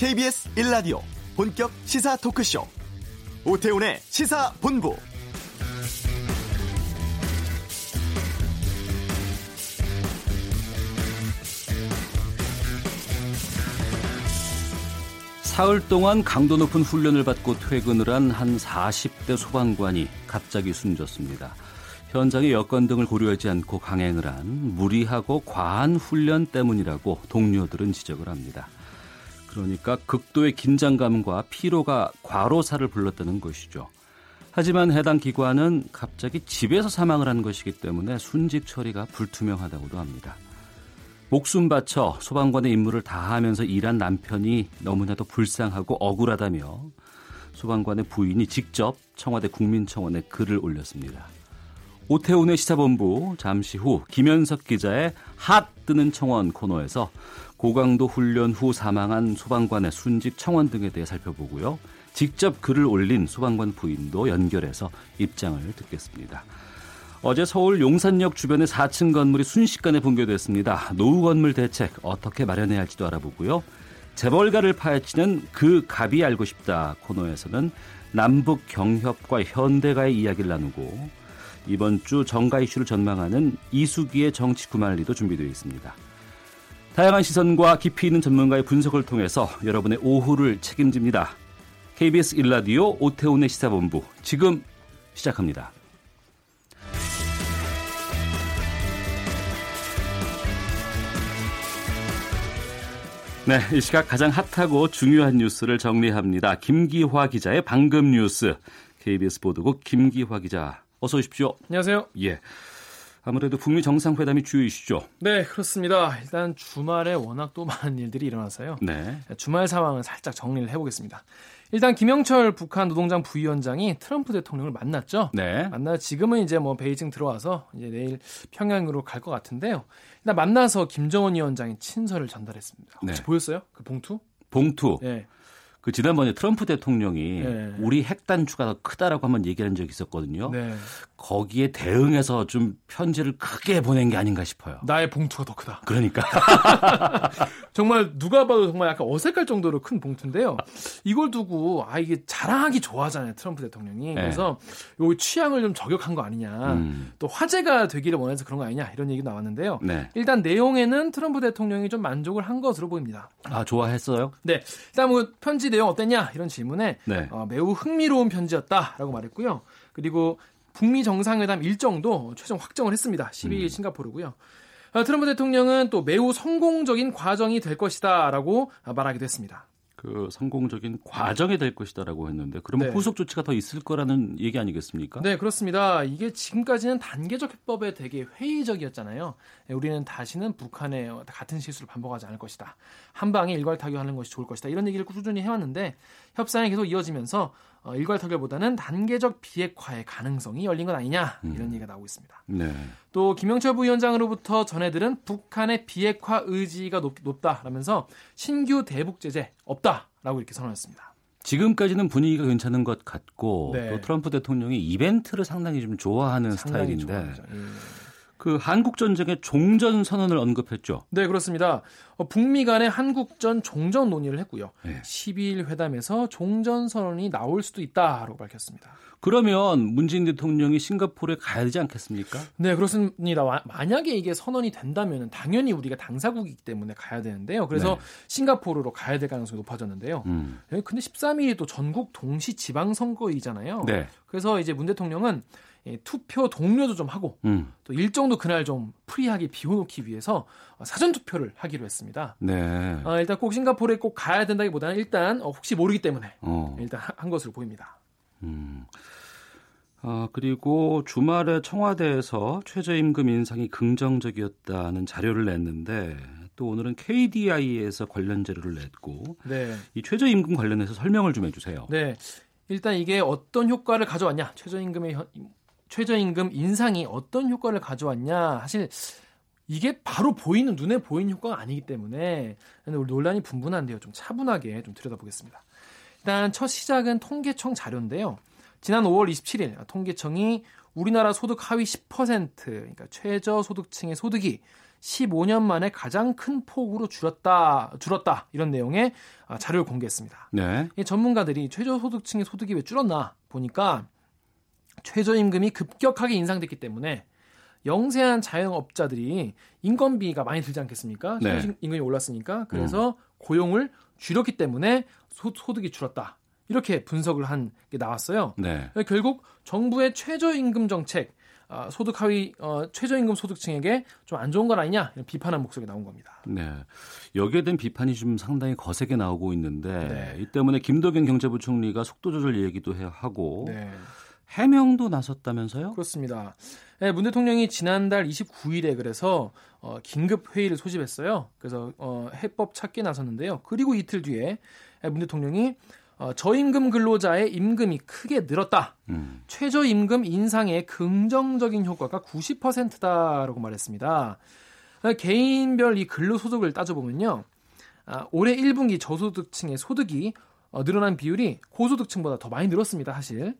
KBS 1라디오 본격 시사 토크쇼 오태훈의 시사본부. 사흘 동안 강도 높은 훈련을 받고 퇴근을 한 한 40대 소방관이 갑자기 숨졌습니다. 현장의 여건 등을 고려하지 않고 강행을 한 무리하고 과한 훈련 때문이라고 동료들은 지적을 합니다. 그러니까 극도의 긴장감과 피로가 과로사를 불렀다는 것이죠. 하지만 해당 기관은 갑자기 집에서 사망을 한 것이기 때문에 순직 처리가 불투명하다고도 합니다. 목숨 바쳐 소방관의 임무를 다하면서 일한 남편이 너무나도 불쌍하고 억울하다며 소방관의 부인이 직접 청와대 국민청원에 글을 올렸습니다. 오태훈의 시사본부, 잠시 후 김현석 기자의 핫 뜨는 청원 코너에서 고강도 훈련 후 사망한 소방관의 순직 청원 등에 대해 살펴보고요. 직접 글을 올린 소방관 부인도 연결해서 입장을 듣겠습니다. 어제 서울 용산역 주변의 4층 건물이 순식간에 붕괴됐습니다. 노후 건물 대책 어떻게 마련해야 할지도 알아보고요. 재벌가를 파헤치는 그 갑이 알고 싶다 코너에서는 남북 경협과 현대가의 이야기를 나누고 이번 주 정가 이슈를 전망하는 이수기의 정치 구말리도 준비되어 있습니다. 다양한 시선과 깊이 있는 전문가의 분석을 통해서 여러분의 오후를 책임집니다. KBS 1라디오 오태훈의 시사본부, 지금 시작합니다. 네, 이 시각 가장 핫하고 중요한 뉴스를 정리합니다. 김기화 기자의 방금 뉴스, KBS 보도국 김기화 기자. 어서 오십시오. 안녕하세요. 예. 아무래도 북미 정상회담이 주요 이슈죠. 네, 그렇습니다. 일단 주말에 워낙 또 많은 일들이 일어나서요. 네. 주말 상황을 살짝 정리를 해보겠습니다. 일단 김영철 북한 노동당 부위원장이 트럼프 대통령을 만났죠. 네. 만나 지금은 이제 베이징 들어와서 이제 내일 평양으로 갈 것 같은데요. 일단 만나서 김정은 위원장이 친서를 전달했습니다. 혹시 네. 보였어요? 그 봉투? 봉투. 네. 그 지난번에 트럼프 대통령이 네. 우리 핵단추가 더 크다라고 한번 얘기한 적이 있었거든요. 네. 거기에 대응해서 좀 편지를 크게 보낸 게 아닌가 싶어요. 나의 봉투가 더 크다. 그러니까. 정말 누가 봐도 정말 약간 어색할 정도로 큰 봉투인데요. 이걸 두고 이게 자랑하기 좋아하잖아요. 트럼프 대통령이. 그래서 네. 요 취향을 좀 저격한 거 아니냐. 또 화제가 되기를 원해서 그런 거 아니냐. 이런 얘기 나왔는데요. 네. 일단 내용에는 트럼프 대통령이 좀 만족을 한 것으로 보입니다. 아, 좋아했어요? 네. 일단 편지 내용 어땠냐 이런 질문에 네. 매우 흥미로운 편지였다라고 말했고요. 그리고 북미 정상회담 일정도 최종 확정을 했습니다. 12일 싱가포르고요. 트럼프 대통령은 또 매우 성공적인 과정이 될 것이다라고 말하기도 했습니다. 그 성공적인 과정이 될 것이다라고 했는데 그러면 네. 후속 조치가 더 있을 거라는 얘기 아니겠습니까? 네, 그렇습니다. 이게 지금까지는 단계적 협법에 되게 회의적이었잖아요. 우리는 다시는 북한의 같은 실수를 반복하지 않을 것이다. 한 방에 일괄타결하는 것이 좋을 것이다. 이런 얘기를 꾸준히 해왔는데 협상이 계속 이어지면서 일괄타결보다는 단계적 비핵화의 가능성이 열린 건 아니냐 이런 얘기가 나오고 있습니다. 네. 또 김영철 부위원장으로부터 전해들은 북한의 비핵화 의지가 높다라면서 신규 대북 제재 없다라고 이렇게 선언했습니다. 지금까지는 분위기가 괜찮은 것 같고 네. 또 트럼프 대통령이 이벤트를 상당히 좀 좋아하는 스타일인데 그 한국전쟁의 종전 선언을 언급했죠. 네, 그렇습니다. 북미 간의 한국전 종전 논의를 했고요. 네. 12일 회담에서 종전 선언이 나올 수도 있다라고 밝혔습니다. 그러면 문재인 대통령이 싱가포르에 가야 되지 않겠습니까? 네, 그렇습니다. 만약에 이게 선언이 된다면 당연히 우리가 당사국이기 때문에 가야 되는데요. 그래서 네. 싱가포르로 가야 될 가능성이 높아졌는데요. 네, 근데 13일이 또 전국 동시 지방선거이잖아요. 네. 그래서 이제 문 대통령은 투표 동료도 좀 하고 또 일정도 그날 좀 프리하게 비워놓기 위해서 사전투표를 하기로 했습니다. 네. 일단 꼭 싱가포르에 꼭 가야 된다기보다는 일단 혹시 모르기 때문에 일단 한 것으로 보입니다. 그리고 주말에 청와대에서 최저임금 인상이 긍정적이었다는 자료를 냈는데 또 오늘은 KDI에서 관련 자료를 냈고 네. 이 최저임금 관련해서 설명을 좀 해주세요. 네. 일단 이게 어떤 효과를 가져왔냐. 최저임금 인상이 어떤 효과를 가져왔냐. 사실 이게 바로 보이는 눈에 보이는 효과가 아니기 때문에 논란이 분분한데요. 좀 차분하게 좀 들여다보겠습니다. 일단 첫 시작은 통계청 자료인데요. 지난 5월 27일 통계청이 우리나라 소득 하위 10%, 그러니까 최저소득층의 소득이 15년 만에 가장 큰 폭으로 줄었다 이런 내용의 자료를 공개했습니다. 네. 이 전문가들이 최저소득층의 소득이 왜 줄었나 보니까 최저임금이 급격하게 인상됐기 때문에 영세한 자영업자들이 인건비가 많이 들지 않겠습니까? 네. 임금이 올랐으니까. 그래서 고용을 줄였기 때문에 소득이 줄었다. 이렇게 분석을 한 게 나왔어요. 네. 결국 정부의 최저임금 정책, 소득 하위 최저임금 소득층에게 좀 안 좋은 건 아니냐 이런 비판한 목소리 나온 겁니다. 네, 여기에 대한 비판이 좀 상당히 거세게 나오고 있는데 네. 이 때문에 김도균 경제부총리가 속도 조절 얘기도 하고 네. 해명도 나섰다면서요? 그렇습니다. 네, 문 대통령이 지난달 29일에 그래서 긴급 회의를 소집했어요. 그래서 해법 찾기에 나섰는데요. 그리고 이틀 뒤에 문 대통령이 저임금 근로자의 임금이 크게 늘었다. 최저임금 인상의 긍정적인 효과가 90%다라고 말했습니다. 개인별 이 근로소득을 따져보면요. 올해 1분기 저소득층의 소득이 늘어난 비율이 고소득층보다 더 많이 늘었습니다. 사실.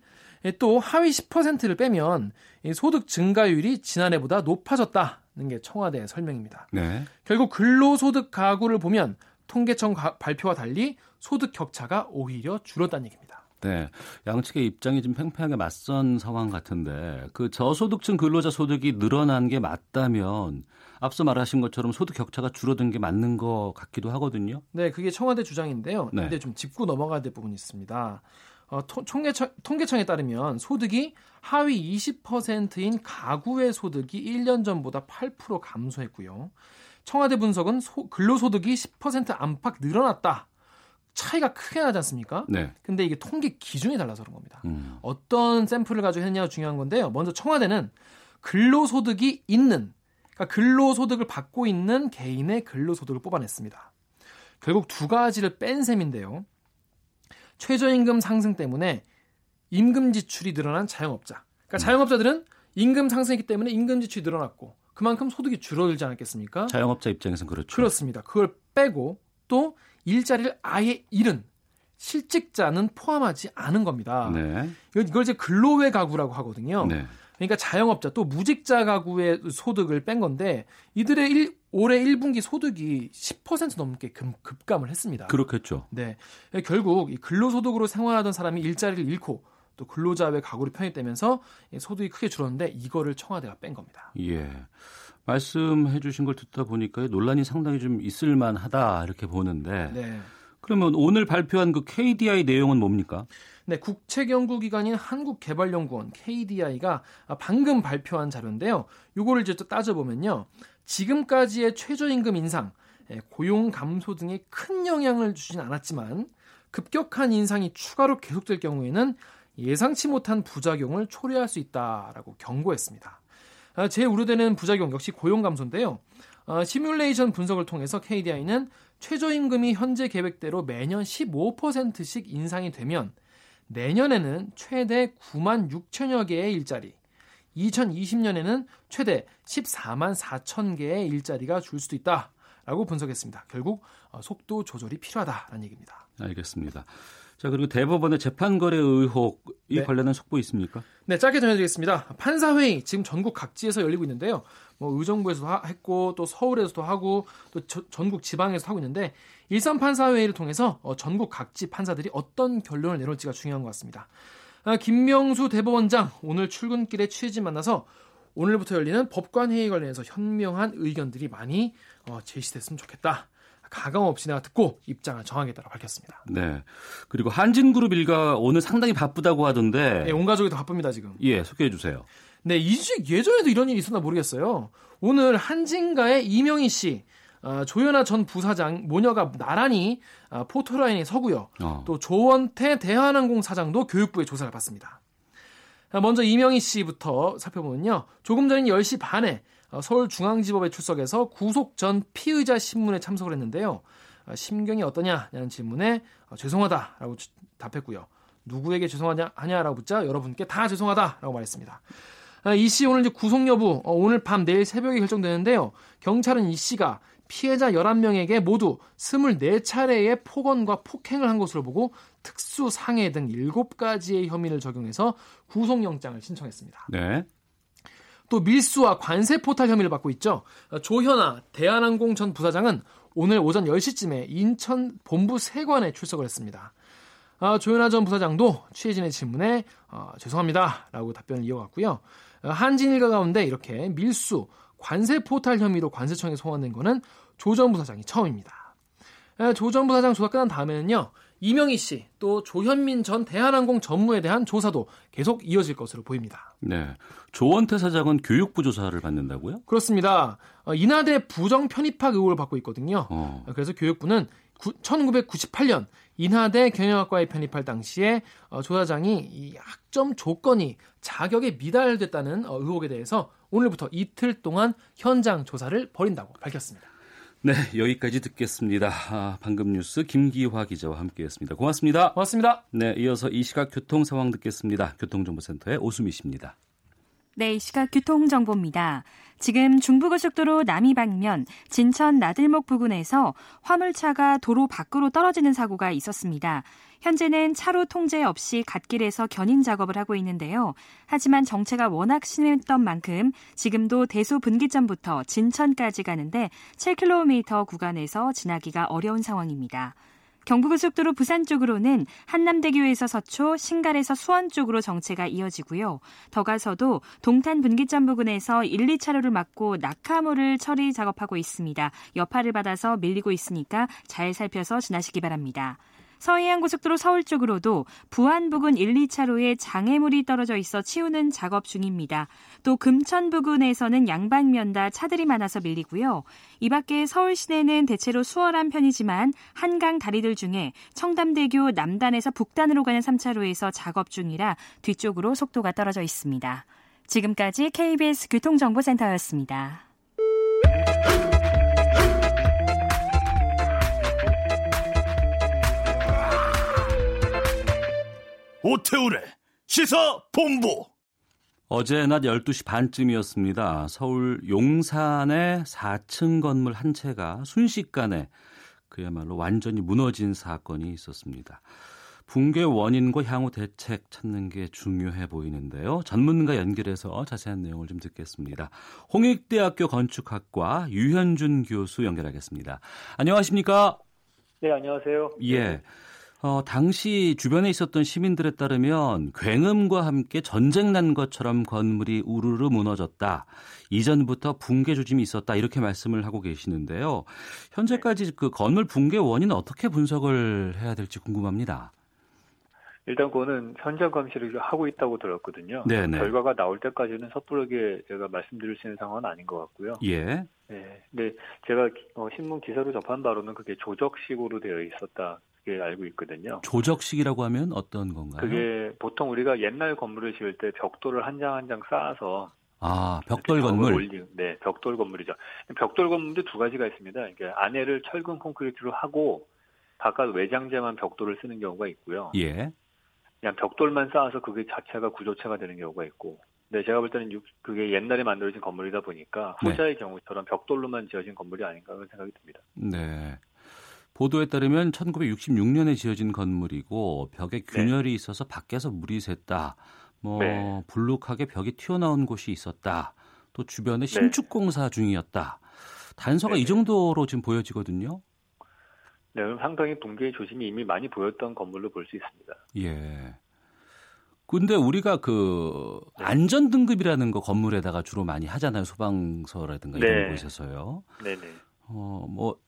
또 하위 10%를 빼면 소득 증가율이 지난해보다 높아졌다는 게 청와대의 설명입니다. 네. 결국 근로소득 가구를 보면 통계청 발표와 달리 소득 격차가 오히려 줄었다는 얘기입니다. 네, 양측의 입장이 좀 팽팽하게 맞선 상황 같은데 그 저소득층 근로자 소득이 늘어난 게 맞다면 앞서 말하신 것처럼 소득 격차가 줄어든 게 맞는 것 같기도 하거든요. 네, 그게 청와대 주장인데요. 네. 근데 좀 짚고 넘어가야 될 부분이 있습니다. 통계청에 따르면 소득이 하위 20%인 가구의 소득이 1년 전보다 8% 감소했고요. 청와대 분석은 근로소득이 10% 안팎 늘어났다. 차이가 크게 나지 않습니까? 네. 근데 이게 통계 기준이 달라서 그런 겁니다. 어떤 샘플을 가지고 했냐가 중요한 건데요. 먼저 청와대는 근로소득이 있는, 그러니까 근로소득을 받고 있는 개인의 근로소득을 뽑아냈습니다. 결국 두 가지를 뺀 셈인데요. 최저임금 상승 때문에 임금 지출이 늘어난 자영업자. 그러니까 자영업자들은 임금 상승했기 때문에 임금 지출이 늘어났고 그만큼 소득이 줄어들지 않았겠습니까? 자영업자 입장에서는 그렇죠. 그렇습니다. 그걸 빼고 또 일자리를 아예 잃은 실직자는 포함하지 않은 겁니다. 네. 이걸 이제 근로외 가구라고 하거든요. 네. 그러니까 자영업자 또 무직자 가구의 소득을 뺀 건데 이들의 올해 1분기 소득이 10% 넘게 급감을 했습니다. 그렇겠죠. 네, 결국 이 근로소득으로 생활하던 사람이 일자리를 잃고 또 근로자 외 가구로 편입되면서 소득이 크게 줄었는데 이거를 청와대가 뺀 겁니다. 예, 말씀해 주신 걸 듣다 보니까 논란이 상당히 좀 있을 만하다 이렇게 보는데 네. 그러면 오늘 발표한 그 KDI 내용은 뭡니까? 네, 국책연구기관인 한국개발연구원 KDI가 방금 발표한 자료인데요. 이거를 이제 또 따져보면요. 지금까지의 최저임금 인상, 고용 감소 등에 큰 영향을 주진 않았지만 급격한 인상이 추가로 계속될 경우에는 예상치 못한 부작용을 초래할 수 있다라고 경고했습니다. 제일 우려되는 부작용 역시 고용 감소인데요. 시뮬레이션 분석을 통해서 KDI는 최저임금이 현재 계획대로 매년 15%씩 인상이 되면 내년에는 최대 9만 6천여 개의 일자리, 2020년에는 최대 14만 4천 개의 일자리가 줄 수도 있다라고 분석했습니다. 결국 속도 조절이 필요하다라는 얘기입니다. 알겠습니다. 자, 그리고 대법원의 재판거래 의혹 이 네. 관련한 속보 있습니까? 네, 짧게 전해드리겠습니다. 판사회의 지금 전국 각지에서 열리고 있는데요. 뭐 의정부에서도 했고 또 서울에서도 하고 또 전국 지방에서도 하고 있는데 일선 판사회의를 통해서 전국 각지 판사들이 어떤 결론을 내놓을지가 중요한 것 같습니다. 김명수 대법원장 오늘 출근길에 취재진 만나서 오늘부터 열리는 법관회의 관련해서 현명한 의견들이 많이 제시됐으면 좋겠다. 가감 없이 내가 듣고 입장을 정하겠다고 밝혔습니다. 네. 그리고 한진그룹 일가 오늘 상당히 바쁘다고 하던데. 네, 온 가족이 더 바쁩니다, 지금. 예, 소개해 주세요. 네, 이 주 예전에도 이런 일이 있었나 모르겠어요. 오늘 한진가의 이명희 씨, 조현아 전 부사장 모녀가 나란히 포토라인에 서고요. 또 조원태 대한항공 사장도 교육부의 조사를 받습니다. 먼저 이명희 씨부터 살펴보면요. 조금 전인 10시 반에 서울중앙지법에 출석해서 구속 전 피의자 신문에 참석을 했는데요. 심경이 어떠냐는 질문에 죄송하다라고 답했고요. 누구에게 죄송하냐라고 묻자 여러분께 다 죄송하다라고 말했습니다. 이 씨 오늘 이제 구속 여부 오늘 밤 내일 새벽에 결정되는데요. 경찰은 이 씨가 피해자 11명에게 모두 24차례의 폭언과 폭행을 한 것으로 보고 특수상해 등 7가지의 혐의를 적용해서 구속영장을 신청했습니다. 네. 또 밀수와 관세포탈 혐의를 받고 있죠. 조현아 대한항공 전 부사장은 오늘 오전 10시쯤에 인천 본부 세관에 출석을 했습니다. 조현아 전 부사장도 취재진의 질문에 죄송합니다라고 답변을 이어갔고요. 한진 일가 가운데 이렇게 밀수, 관세포탈 혐의로 관세청에 소환된 거는 조 전 부사장이 처음입니다. 조 전 부사장 조사 끝난 다음에는요. 이명희 씨, 또 조현민 전 대한항공 전무에 대한 조사도 계속 이어질 것으로 보입니다. 네, 조원태 사장은 교육부 조사를 받는다고요? 그렇습니다. 인하대 부정 편입학 의혹을 받고 있거든요. 그래서 교육부는 1998년 인하대 경영학과에 편입할 당시에 조사장이 이 학점 조건이 자격에 미달됐다는 의혹에 대해서 오늘부터 이틀 동안 현장 조사를 벌인다고 밝혔습니다. 네, 여기까지 듣겠습니다. 방금 뉴스 김기화 기자와 함께했습니다. 고맙습니다. 고맙습니다. 네, 이어서 이 시각 교통 상황 듣겠습니다. 교통정보센터의 오수미 씨입니다. 네, 이 시각 교통정보입니다. 지금 중부고속도로 남이방면 진천 나들목 부근에서 화물차가 도로 밖으로 떨어지는 사고가 있었습니다. 현재는 차로 통제 없이 갓길에서 견인 작업을 하고 있는데요. 하지만 정체가 워낙 심했던 만큼 지금도 대소 분기점부터 진천까지 가는데 7km 구간에서 지나기가 어려운 상황입니다. 경부고속도로 부산 쪽으로는 한남대교에서 서초, 신갈에서 수원 쪽으로 정체가 이어지고요. 더 가서도 동탄 분기점 부근에서 1, 2차로를 막고 낙하물을 처리 작업하고 있습니다. 여파를 받아서 밀리고 있으니까 잘 살펴서 지나시기 바랍니다. 서해안고속도로 서울 쪽으로도 부안 부근 1, 2차로에 장애물이 떨어져 있어 치우는 작업 중입니다. 또 금천 부근에서는 양방면 다 차들이 많아서 밀리고요. 이 밖에 서울 시내는 대체로 수월한 편이지만 한강 다리들 중에 청담대교 남단에서 북단으로 가는 3차로에서 작업 중이라 뒤쪽으로 속도가 떨어져 있습니다. 지금까지 KBS 교통정보센터였습니다. 오태우래 시사본부. 어제 낮 12시 반쯤이었습니다. 서울 용산의 4층 건물 한 채가 순식간에 그야말로 완전히 무너진 사건이 있었습니다. 붕괴 원인과 향후 대책 찾는 게 중요해 보이는데요. 전문가 연결해서 자세한 내용을 좀 듣겠습니다. 홍익대학교 건축학과 유현준 교수 연결하겠습니다. 안녕하십니까? 네, 안녕하세요. 예. 당시 주변에 있었던 시민들에 따르면 굉음과 함께 전쟁 난 것처럼 건물이 우르르 무너졌다. 이전부터 붕괴 조짐이 있었다. 이렇게 말씀을 하고 계시는데요. 현재까지 그 건물 붕괴 원인은 어떻게 분석을 해야 될지 궁금합니다. 일단 그거는 현장 감시를 하고 있다고 들었거든요. 네네. 결과가 나올 때까지는 섣부르게 제가 말씀드릴 수 있는 상황은 아닌 것 같고요. 예. 네. 근데 제가 신문 기사로 접한 바로는 그게 조적식으로 되어 있었다. 그게 알고 있거든요. 조적식이라고 하면 어떤 건가요? 그게 보통 우리가 옛날 건물을 지을 때 벽돌을 한 장 한 장 쌓아서 벽돌 건물. 네, 벽돌 건물이죠. 벽돌 건물도 두 가지가 있습니다. 그러니까 안에를 철근 콘크리트로 하고 바깥 외장재만 벽돌을 쓰는 경우가 있고요. 예. 그냥 벽돌만 쌓아서 그게 자체가 구조체가 되는 경우가 있고. 네, 제가 볼 때는 그게 옛날에 만들어진 건물이다 보니까 후자의 경우처럼 벽돌로만 지어진 건물이 아닌가 하는 생각이 듭니다. 네. 보도에 따르면 1966년에 지어진 건물이고 벽에 균열이 있어서 밖에서 물이 샜다. 불룩하게 벽이 튀어나온 곳이 있었다. 또 주변에 신축공사 중이었다. 단서가 이 정도로 지금 보여지거든요. 네, 상당히 붕괴의 조짐이 이미 많이 보였던 건물로 볼 수 있습니다. 예. 근데 우리가 그 안전 등급이라는 거 건물에다가 주로 많이 하잖아요. 소방서라든가 이런 곳에서요. 네, 네.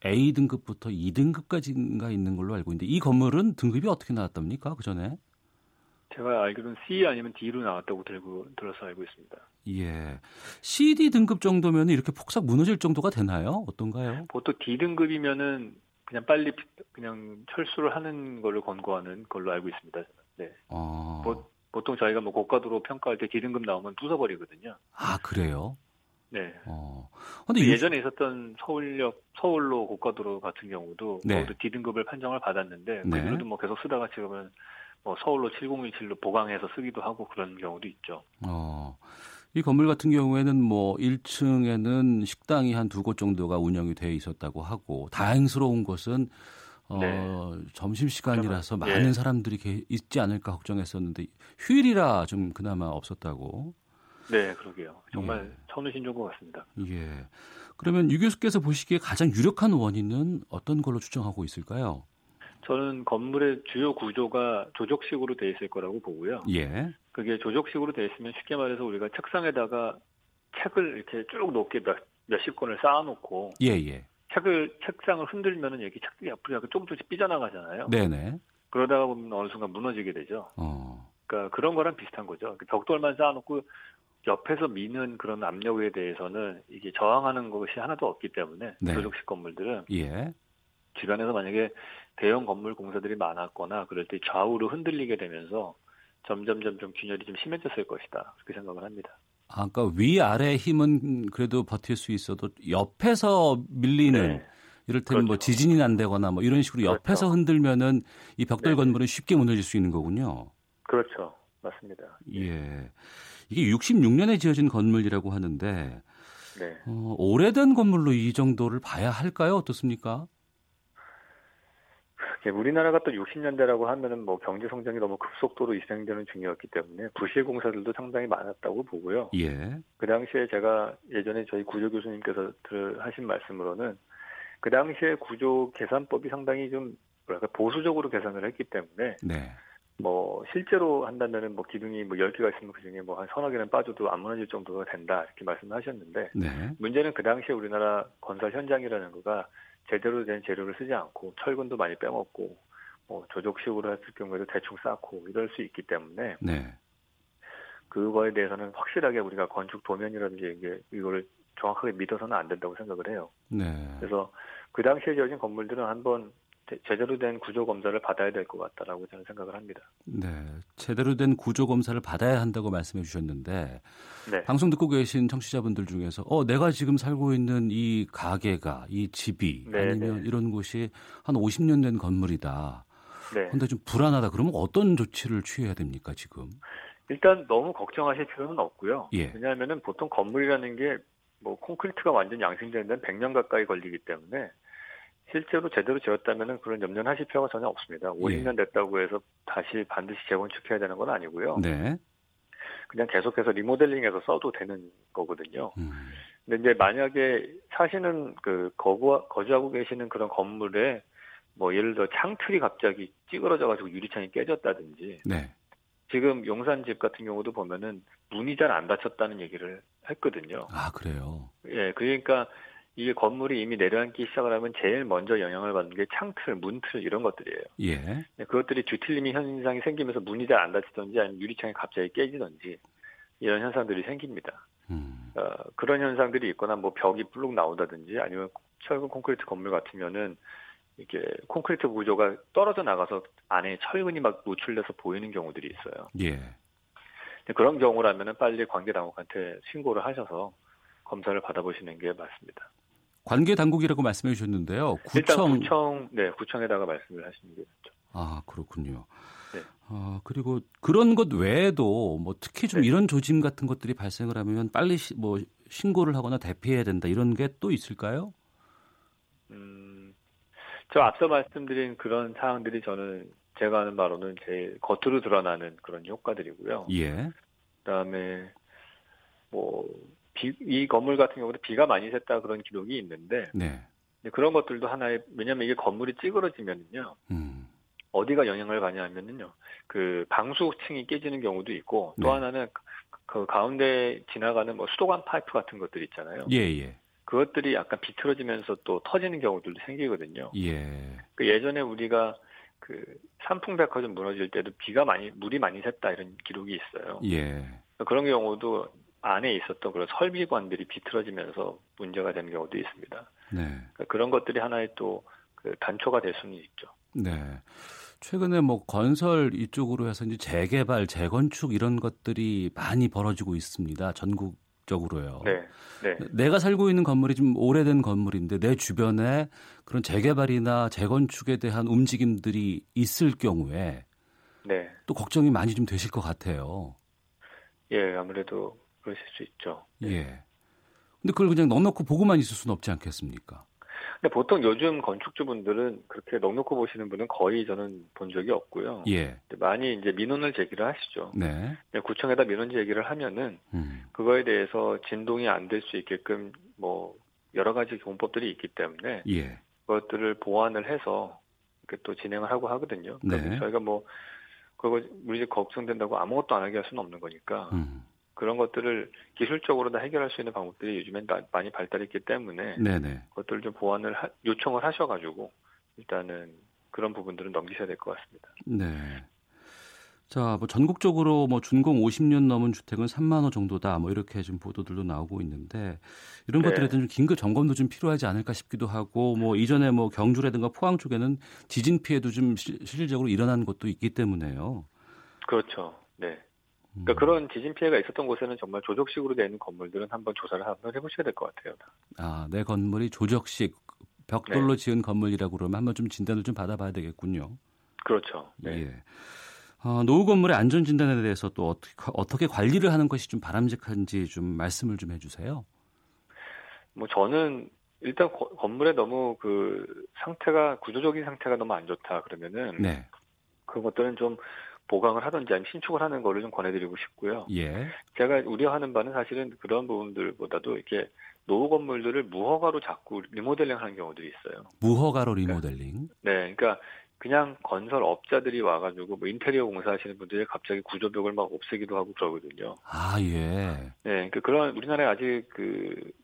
A 등급부터 2등급까지인가 있는 걸로 알고 있는데 이 건물은 등급이 어떻게 나왔답니까? 그 전에? 제가 알기로는 C 아니면 D로 나왔다고 들어서 알고 있습니다. 예, CD 등급 정도면 이렇게 폭삭 무너질 정도가 되나요? 어떤가요? 보통 D 등급이면은 그냥 빨리 그냥 철수를 하는 걸로 권고하는 걸로 알고 있습니다. 네. 보통 저희가 고가도로 평가할 때 D 등급 나오면 부숴버리거든요. 아, 그래요? 네. 근데 예전에 있었던 서울로 고가도로 같은 경우도 D등급을 판정을 받았는데 그래도 계속 쓰다가 지금은 서울로 7017로 보강해서 쓰기도 하고 그런 경우도 있죠. 이 건물 같은 경우에는 뭐 1층에는 식당이 한 두 곳 정도가 운영이 돼 있었다고 하고, 다행스러운 것은 점심시간이라서 많은 사람들이 있지 않을까 걱정했었는데 휴일이라 좀 그나마 없었다고. 네, 그러게요. 정말 천우신조인 것 같습니다. 예. 그러면 유 교수께서 보시기에 가장 유력한 원인은 어떤 걸로 추정하고 있을까요? 저는 건물의 주요 구조가 조적식으로 돼 있을 거라고 보고요. 예. 그게 조적식으로 돼 있으면 쉽게 말해서 우리가 책상에다가 책을 이렇게 쭉 높게 몇십 권을 쌓아놓고 책상을 흔들면은 여기 책들이 앞으로 약간 조금씩 삐져나가잖아요. 네네. 그러다가 보면 어느 순간 무너지게 되죠. 그러니까 그런 거랑 비슷한 거죠. 벽돌만 쌓아놓고 옆에서 미는 그런 압력에 대해서는 이게 저항하는 것이 하나도 없기 때문에 조적식 건물들은 주변에서 만약에 대형 건물 공사들이 많았거나 그럴 때 좌우로 흔들리게 되면서 점점 균열이 좀 심해졌을 것이다. 그렇게 생각을 합니다. 아까 위아래 힘은 그래도 버틸 수 있어도 옆에서 밀리는 이를테면 뭐 지진이 난다거나 뭐 이런 식으로 옆에서 흔들면은 이 벽돌 건물은 쉽게 무너질 수 있는 거군요. 그렇죠. 맞습니다. 예. 이게 66년에 지어진 건물이라고 하는데 오래된 건물로 이 정도를 봐야 할까요? 어떻습니까? 우리나라가 또 60년대라고 하면은 뭐 경제 성장이 너무 급속도로 이행되는 중이었기 때문에 부실 공사들도 상당히 많았다고 보고요. 예. 그 당시에 제가 예전에 저희 구조 교수님께서 하신 말씀으로는 그 당시에 구조 계산법이 상당히 좀 뭐랄까 보수적으로 계산을 했기 때문에 뭐 실제로 한다면은 뭐 기둥이 뭐 10개가 있으면 그 중에 뭐 한 서너 개는 빠져도 안 무너질 정도가 된다 이렇게 말씀하셨는데 문제는 그 당시에 우리나라 건설 현장이라는 거가 제대로 된 재료를 쓰지 않고 철근도 많이 빼먹고 뭐 조적식으로 했을 경우에도 대충 쌓고 이럴 수 있기 때문에 그거에 대해서는 확실하게 우리가 건축 도면이라든지 이거를 정확하게 믿어서는 안 된다고 생각을 해요. 그래서 그 당시에 지어진 건물들은 한번 제대로 된 구조 검사를 받아야 될 것 같다라고 저는 생각을 합니다. 네, 제대로 된 구조 검사를 받아야 한다고 말씀해 주셨는데 방송 듣고 계신 청취자분들 중에서 내가 지금 살고 있는 이 가게가 이 집이 아니면 이런 곳이 한 50년 된 건물이다. 그런데 좀 불안하다. 그러면 어떤 조치를 취해야 됩니까 지금? 일단 너무 걱정하실 필요는 없고요. 왜냐하면은 보통 건물이라는 게 뭐 콘크리트가 완전 양생되는 데는 100년 가까이 걸리기 때문에. 실제로 제대로 지었다면 그런 염려는 하실 필요가 전혀 없습니다. 50년 됐다고 해서 다시 반드시 재건축해야 되는 건 아니고요. 그냥 계속해서 리모델링해서 써도 되는 거거든요. 근데 이제 만약에 사시는 그 거주하고 계시는 그런 건물에 뭐 예를 들어 창틀이 갑자기 찌그러져가지고 유리창이 깨졌다든지. 지금 용산 집 같은 경우도 보면은 문이 잘 안 닫혔다는 얘기를 했거든요. 아 그래요? 예, 그러니까. 이게 건물이 이미 내려앉기 시작을 하면 제일 먼저 영향을 받는 게 창틀, 문틀 이런 것들이에요. 그것들이 뒤틀림이 현상이 생기면서 문이 잘 안 닫히든지 아니면 유리창이 갑자기 깨지든지 이런 현상들이 생깁니다. 그런 현상들이 있거나 뭐 벽이 블록 나온다든지 아니면 철근 콘크리트 건물 같으면은 이렇게 콘크리트 구조가 떨어져 나가서 안에 철근이 막 노출돼서 보이는 경우들이 있어요. 그런 경우라면은 빨리 관계 당국한테 신고를 하셔서 검사를 받아보시는 게 맞습니다. 관계 당국이라고 말씀해 주셨는데요. 구청, 일단 구청에다가 말씀을 하시는 게 좋죠. 아 그렇군요. 그리고 그런 것 외에도 뭐 특히 좀 이런 조짐 같은 것들이 발생을 하면 빨리 뭐 신고를 하거나 대피해야 된다 이런 게 또 있을까요? 저 앞서 말씀드린 그런 사항들이 저는 제가 아는 바로는 제일 겉으로 드러나는 그런 효과들이고요. 그다음에 뭐 이 건물 같은 경우도 비가 많이 샜다 그런 기록이 있는데 그런 것들도 하나의 왜냐하면 이게 건물이 찌그러지면은요 어디가 영향을 받냐면은요 그 방수층이 깨지는 경우도 있고 또 하나는 그 가운데 지나가는 뭐 수도관 파이프 같은 것들 있잖아요. 그것들이 약간 비틀어지면서 또 터지는 경우들도 생기거든요. 그 예전에 우리가 그 삼풍백화점 무너질 때도 물이 많이 샜다 이런 기록이 있어요. 그런 경우도 안에 있었던 그런 설비관들이 비틀어지면서 문제가 되는 경우도 있습니다. 그러니까 그런 것들이 하나의 또 그 단초가 될 수는 있죠. 최근에 뭐 건설 이쪽으로 해서 이제 재개발, 재건축 이런 것들이 많이 벌어지고 있습니다. 전국적으로요. 내가 살고 있는 건물이 좀 오래된 건물인데 내 주변에 그런 재개발이나 재건축에 대한 움직임들이 있을 경우에 또 걱정이 많이 좀 되실 것 같아요. 아무래도 그러실 수 있죠. 예. 근데 그걸 그냥 넉넉히 보고만 있을 수는 없지 않겠습니까? 근데 보통 요즘 건축주분들은 그렇게 넉넉히 보시는 분은 거의 저는 본 적이 없고요. 예. 많이 이제 민원을 제기를 하시죠. 네. 구청에다 민원 제기를 하면은 그거에 대해서 진동이 안 될 수 있게끔 뭐 여러 가지 기본법들이 있기 때문에 예. 그것들을 보완을 해서 이렇게 또 진행을 하고 하거든요. 네. 저희가 뭐 그거 우리 이제 걱정된다고 아무것도 안 하게 할 수는 없는 거니까. 그런 것들을 기술적으로 다 해결할 수 있는 방법들이 요즘엔 많이 발달했기 때문에 네네. 그것들을 좀 보완을 요청을 하셔가지고 일단은 그런 부분들은 넘기셔야 될 것 같습니다. 네. 자, 뭐 전국적으로 뭐 준공 50년 넘은 주택은 3만 호 정도다. 뭐 이렇게 지금 보도들도 나오고 있는데 이런 네. 것들에 대한 좀 긴급 점검도 좀 필요하지 않을까 싶기도 하고 뭐 이전에 뭐 경주라든가 포항 쪽에는 지진 피해도 좀 실질적으로 일어난 것도 있기 때문에요. 그렇죠. 네. 그러니까 그런 지진 피해가 있었던 곳에는 정말 조적식으로 되어 있는 건물들은 한번 조사를 한번 해보셔야 될 것 같아요. 아, 내 건물이 조적식 벽돌로 네. 지은 건물이라고 그러면 한번 좀 진단을 좀 받아봐야 되겠군요. 그렇죠. 네. 예. 노후 건물의 안전 진단에 대해서 또 어떻게 관리를 하는 것이 좀 바람직한지 좀 말씀을 좀 해주세요. 뭐 저는 일단 건물에 너무 그 상태가 구조적인 상태가 너무 안 좋다 그러면은 네. 그런 것들은 좀 보강을 하든지 아니면 신축을 하는 거를 좀 권해드리고 싶고요. 예. 제가 우려하는 바는 사실은 그런 부분들보다도 이렇게 노후 건물들을 무허가로 자꾸 리모델링하는 경우들이 있어요. 무허가로 리모델링? 그러니까, 네, 그러니까 그냥 건설 업자들이 와가지고 뭐 인테리어 공사하시는 분들이 갑자기 구조벽을 막 없애기도 하고 그러거든요. 아 예. 네, 그러니까 그런 우리나라에 아직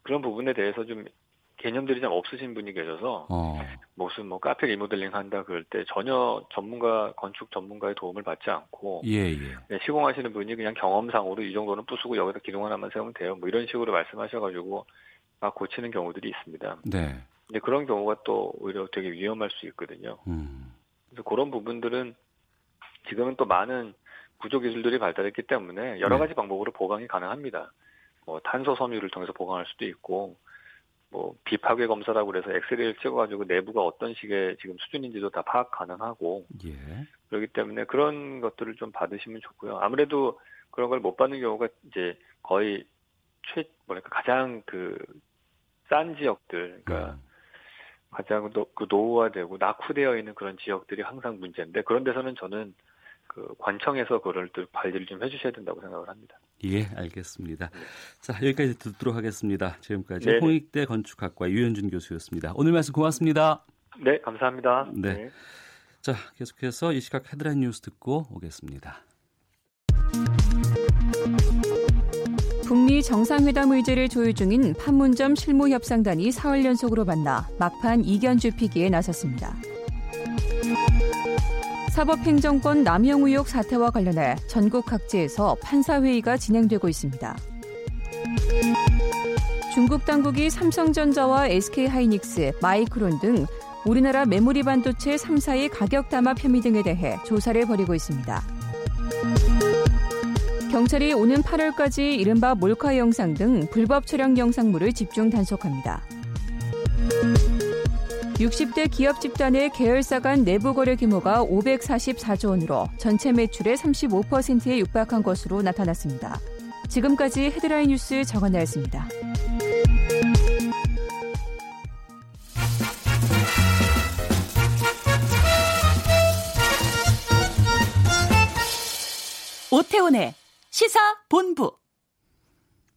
그런 부분에 대해서 좀 개념들이 좀 없으신 분이 계셔서 무슨 뭐 카페 리모델링 한다 그럴 때 전혀 건축 전문가의 도움을 받지 않고 예. 네, 시공하시는 분이 그냥 경험상으로 이 정도는 부수고 여기다 기둥 하나만 세우면 돼요. 뭐 이런 식으로 말씀하셔가지고 막 고치는 경우들이 있습니다. 네. 근데 그런 경우가 또 오히려 되게 위험할 수 있거든요. 그래서 그런 부분들은 지금은 또 많은 구조 기술들이 발달했기 때문에 여러 가지 네. 방법으로 보강이 가능합니다. 뭐 탄소 섬유를 통해서 보강할 수도 있고. 뭐 비파괴 검사라고 그래서 엑스레이를 찍어가지고 내부가 어떤 식의 지금 수준인지도 다 파악 가능하고 예. 그렇기 때문에 그런 것들을 좀 받으시면 좋고요. 아무래도 그런 걸 못 받는 경우가 이제 거의 가장 그 싼 지역들, 그러니까 가장 그 노후화되고 낙후되어 있는 그런 지역들이 항상 문제인데 그런 데서는 저는 그 관청에서 그걸 또 관리를 좀 해주셔야 된다고 생각을 합니다. 예, 알겠습니다. 자, 여기까지 듣도록 하겠습니다. 지금까지 네네. 홍익대 건축학과 유현준 교수였습니다. 오늘 말씀 고맙습니다. 네, 감사합니다. 네. 네. 자, 계속해서 이 시각 헤드라인 뉴스 듣고 오겠습니다. 북미 정상회담 의제를 조율 중인 판문점 실무협상단이 사흘 연속으로 만나 막판 이견 좁히기에 나섰습니다. 사법행정권 남용 의혹 사태와 관련해 전국 각지에서 판사회의가 진행되고 있습니다. 중국 당국이 삼성전자와 SK 하이닉스, 마이크론 등 우리나라 메모리 반도체 3사의 가격 담합 혐의 등에 대해 조사를 벌이고 있습니다. 경찰이 오는 8월까지 이른바 몰카 영상 등 불법 촬영 영상물을 집중 단속합니다. 60대 기업 집단의 계열사 간 내부 거래 규모가 544조 원으로 전체 매출의 35%에 육박한 것으로 나타났습니다. 지금까지 헤드라인 뉴스 정한나였습니다. 오태훈의 시사본부.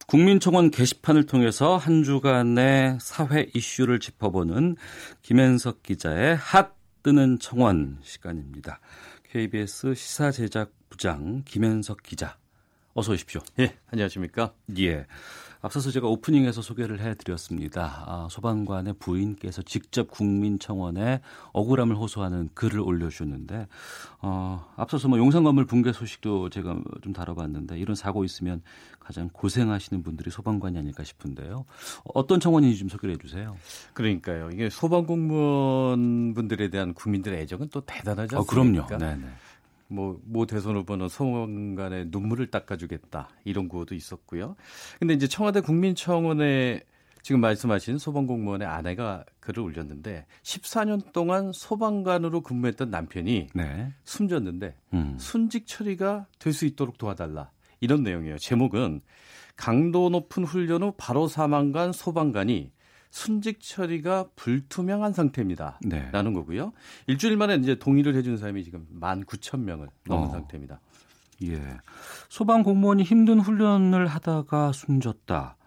국민청원 게시판을 통해서 한 주간의 사회 이슈를 짚어보는 김현석 기자의 핫 뜨는 청원 시간입니다. KBS 시사제작부장 김현석 기자, 어서 오십시오. 예, 안녕하십니까. 예. 앞서서 제가 오프닝에서 소개를 해드렸습니다. 소방관의 부인께서 직접 국민청원에 억울함을 호소하는 글을 올려주셨는데 앞서서 뭐 용산건물 붕괴 소식도 제가 좀 다뤄봤는데 이런 사고 있으면 가장 고생하시는 분들이 소방관이 아닐까 싶은데요. 어떤 청원인지 좀 소개를 해주세요. 그러니까요. 이게 소방공무원분들에 대한 국민들의 애정은 또 대단하지 않습니까? 그럼요. 네네. 뭐 대선 후보는 소방관의 눈물을 닦아주겠다 이런 구호도 있었고요. 근데 이제 청와대 국민청원에 지금 말씀하신 소방공무원의 아내가 글을 올렸는데 14년 동안 소방관으로 근무했던 남편이 네. 숨졌는데 순직 처리가 될 수 있도록 도와달라. 이런 내용이에요. 제목은 강도 높은 훈련 후 바로 사망한 소방관이 순직 처리가 불투명한 상태입니다. 네. 라는 거고요. 일주일 만에 이제 동의를 해준 사람이 지금 19,000명을 넘은 상태입니다. 예. 소방 공무원이 힘든 훈련을 하다가 숨졌다.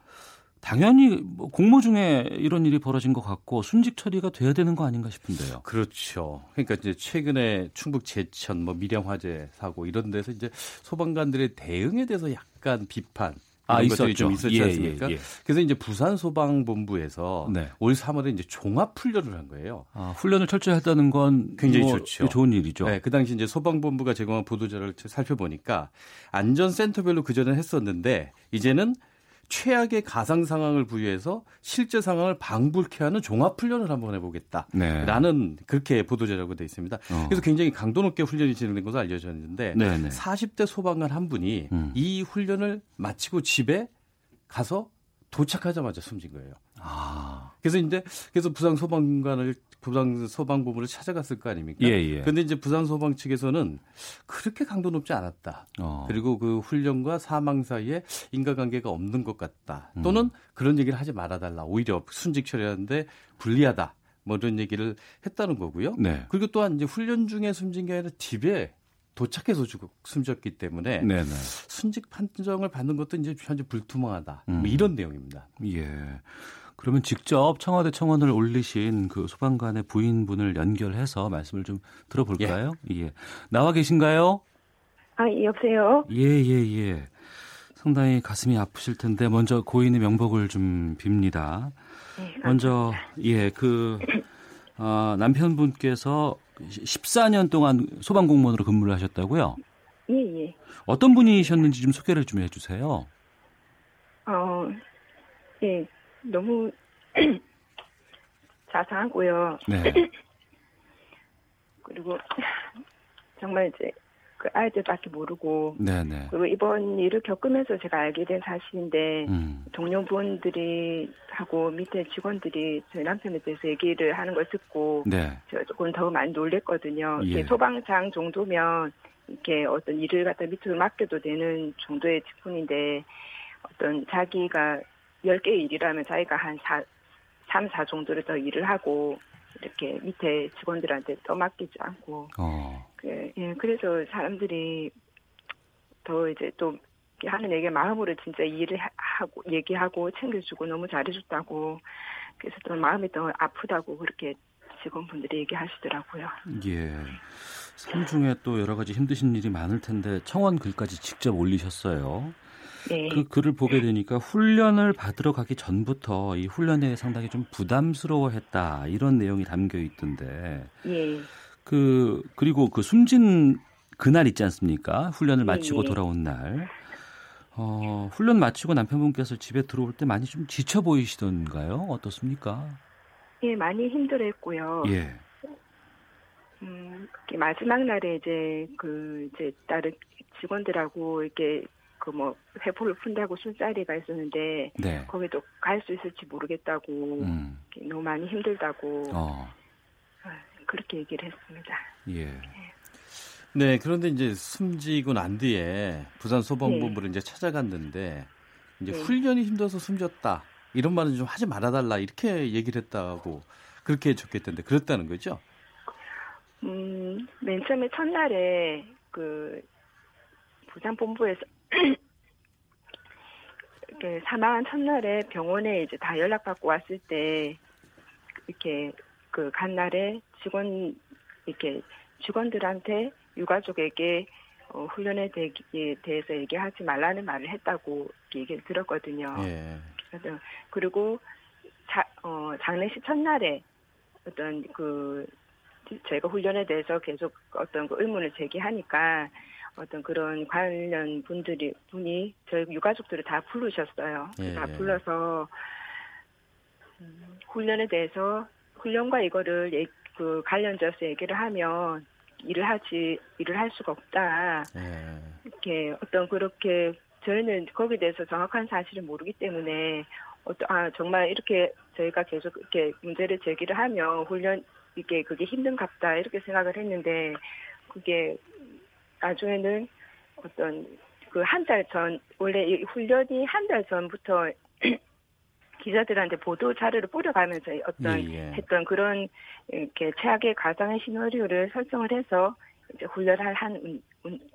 당연히 공모 중에 이런 일이 벌어진 것 같고 순직 처리가 돼야 되는 거 아닌가 싶은데요. 그렇죠. 그러니까 이제 최근에 충북 제천 밀양 화재 사고 이런 데서 이제 소방관들의 대응에 대해서 약간 비판. 것들이 좀 있었지 않습니까? 예, 예. 그래서 이제 부산 소방본부에서 올 3월에 이제 종합 훈련을 한 거예요. 훈련을 철저히 했다는 건 굉장히 좋죠. 좋은 일이죠. 네, 그 당시 이제 소방본부가 제공한 보도자료를 살펴보니까 안전센터별로 그 전에 했었는데 이제는 최악의 가상 상황을 부여해서 실제 상황을 방불케 하는 종합 훈련을 한번 해보겠다라는 그렇게 보도자료가 돼 있습니다. 그래서 굉장히 강도 높게 훈련이 진행된 것으로 알려졌는데 40대 소방관 한 분이 이 훈련을 마치고 집에 가서 도착하자마자 숨진 거예요. 그래서 이제 부산 소방본부를 찾아갔을 거 아닙니까? 그런데 이제 부산 소방 측에서는 그렇게 강도 높지 않았다. 그리고 그 훈련과 사망 사이에 인과관계가 없는 것 같다. 또는 그런 얘기를 하지 말아달라. 오히려 순직 처리하는데 불리하다. 뭐 이런 얘기를 했다는 거고요. 그리고 또한 이제 훈련 중에 숨진 게 아니라 집에 도착해서 숨졌기 때문에 순직 판정을 받는 것도 이제 현재 불투명하다. 뭐 이런 내용입니다. 예. 그러면 직접 청와대 청원을 올리신 그 소방관의 부인분을 연결해서 말씀을 좀 들어볼까요? 예. 나와 계신가요? 여보세요? 예. 상당히 가슴이 아프실 텐데 먼저 고인의 명복을 좀 빕니다. 먼저 남편분께서 14년 동안 소방공무원으로 근무를 하셨다고요? 예. 어떤 분이셨는지 좀 소개를 좀 해주세요. 예. 너무 자상하고요. 그리고 정말 이제 그 아이들밖에 모르고. 그리고 이번 일을 겪으면서 제가 알게 된 사실인데 동료분들이 하고 밑에 직원들이 저희 남편에 대해서 얘기를 하는 걸 듣고 제가 조금 더 많이 놀랬거든요. 소방장 정도면 이렇게 어떤 일을 갖다 밑으로 맡겨도 되는 정도의 직분인데 어떤 자기가 10개의 일이라면 자기가 한 3, 4 정도를 더 일을 하고 이렇게 밑에 직원들한테 떠맡기지 않고 그래서 사람들이 더 이제 또 하는 얘기 마음으로 진짜 일을 하고 얘기하고 챙겨주고 너무 잘해줬다고 그래서 또 마음이 더 아프다고 그렇게 직원분들이 얘기하시더라고요. 예. 삶 중에 또 여러 가지 힘드신 일이 많을 텐데 청원 글까지 직접 올리셨어요. 그 글을 보게 되니까 훈련을 받으러 가기 전부터 이 훈련에 상당히 좀 부담스러워했다 이런 내용이 담겨 있던데. 그리고 그 숨진 그날 있지 않습니까? 훈련을 마치고 돌아온 날. 훈련 마치고 남편분께서 집에 들어올 때 많이 좀 지쳐 보이시던가요? 어떻습니까? 많이 힘들었고요. 마지막 날에 이제 다른 직원들하고 이렇게 회포를 푼다고 술자리가 있었는데 거기도 갈 수 있을지 모르겠다고 너무 많이 힘들다고 그렇게 얘기를 했습니다. 그런데 이제 숨지고 난 뒤에 부산 소방본부를 이제 찾아갔는데 이제 훈련이 힘들어서 숨졌다 이런 말은 좀 하지 말아달라 이렇게 얘기를 했다고 그렇게 적혔던데 그랬다는 거죠? 맨 처음에 첫날에 그 부산 본부에서 이렇게 사망한 첫날에 병원에 이제 다 연락받고 왔을 때 이렇게 그 간 날에 직원들한테 유가족에게 훈련에 대해서 얘기하지 말라는 말을 했다고 얘기를 들었거든요. 그리고 장례식 첫날에 어떤 그 저희가 훈련에 대해서 계속 어떤 그 의문을 제기하니까. 어떤 그런 관련 분이 저희 유가족들을 다 부르셨어요. 다 불러서 훈련에 대해서 훈련과 이거를 그 관련자서 얘기를 하면 일을 할 수가 없다. 이렇게 어떤 그렇게 저희는 거기에 대해서 정확한 사실을 모르기 때문에 정말 이렇게 저희가 계속 이렇게 문제를 제기를 하면 그게 힘든갑다 이렇게 생각을 했는데 그게 나중에는 어떤 그 한 달 전, 원래 이 훈련이 한 달 전부터 기자들한테 보도 자료를 뿌려가면서 어떤 했던 그런 이렇게 최악의 가상의 시나리오를 설정을 해서 이제 훈련할 한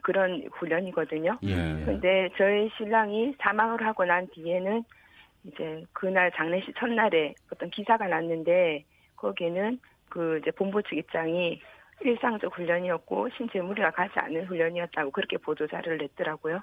그런 훈련이거든요. 그런데 저희 신랑이 사망을 하고 난 뒤에는 이제 그날 장례식 첫날에 어떤 기사가 났는데 거기에는 그 이제 본부 측 입장이 일상적 훈련이었고 신체 무리가 가지 않은 훈련이었다고 그렇게 보도 자료를 냈더라고요.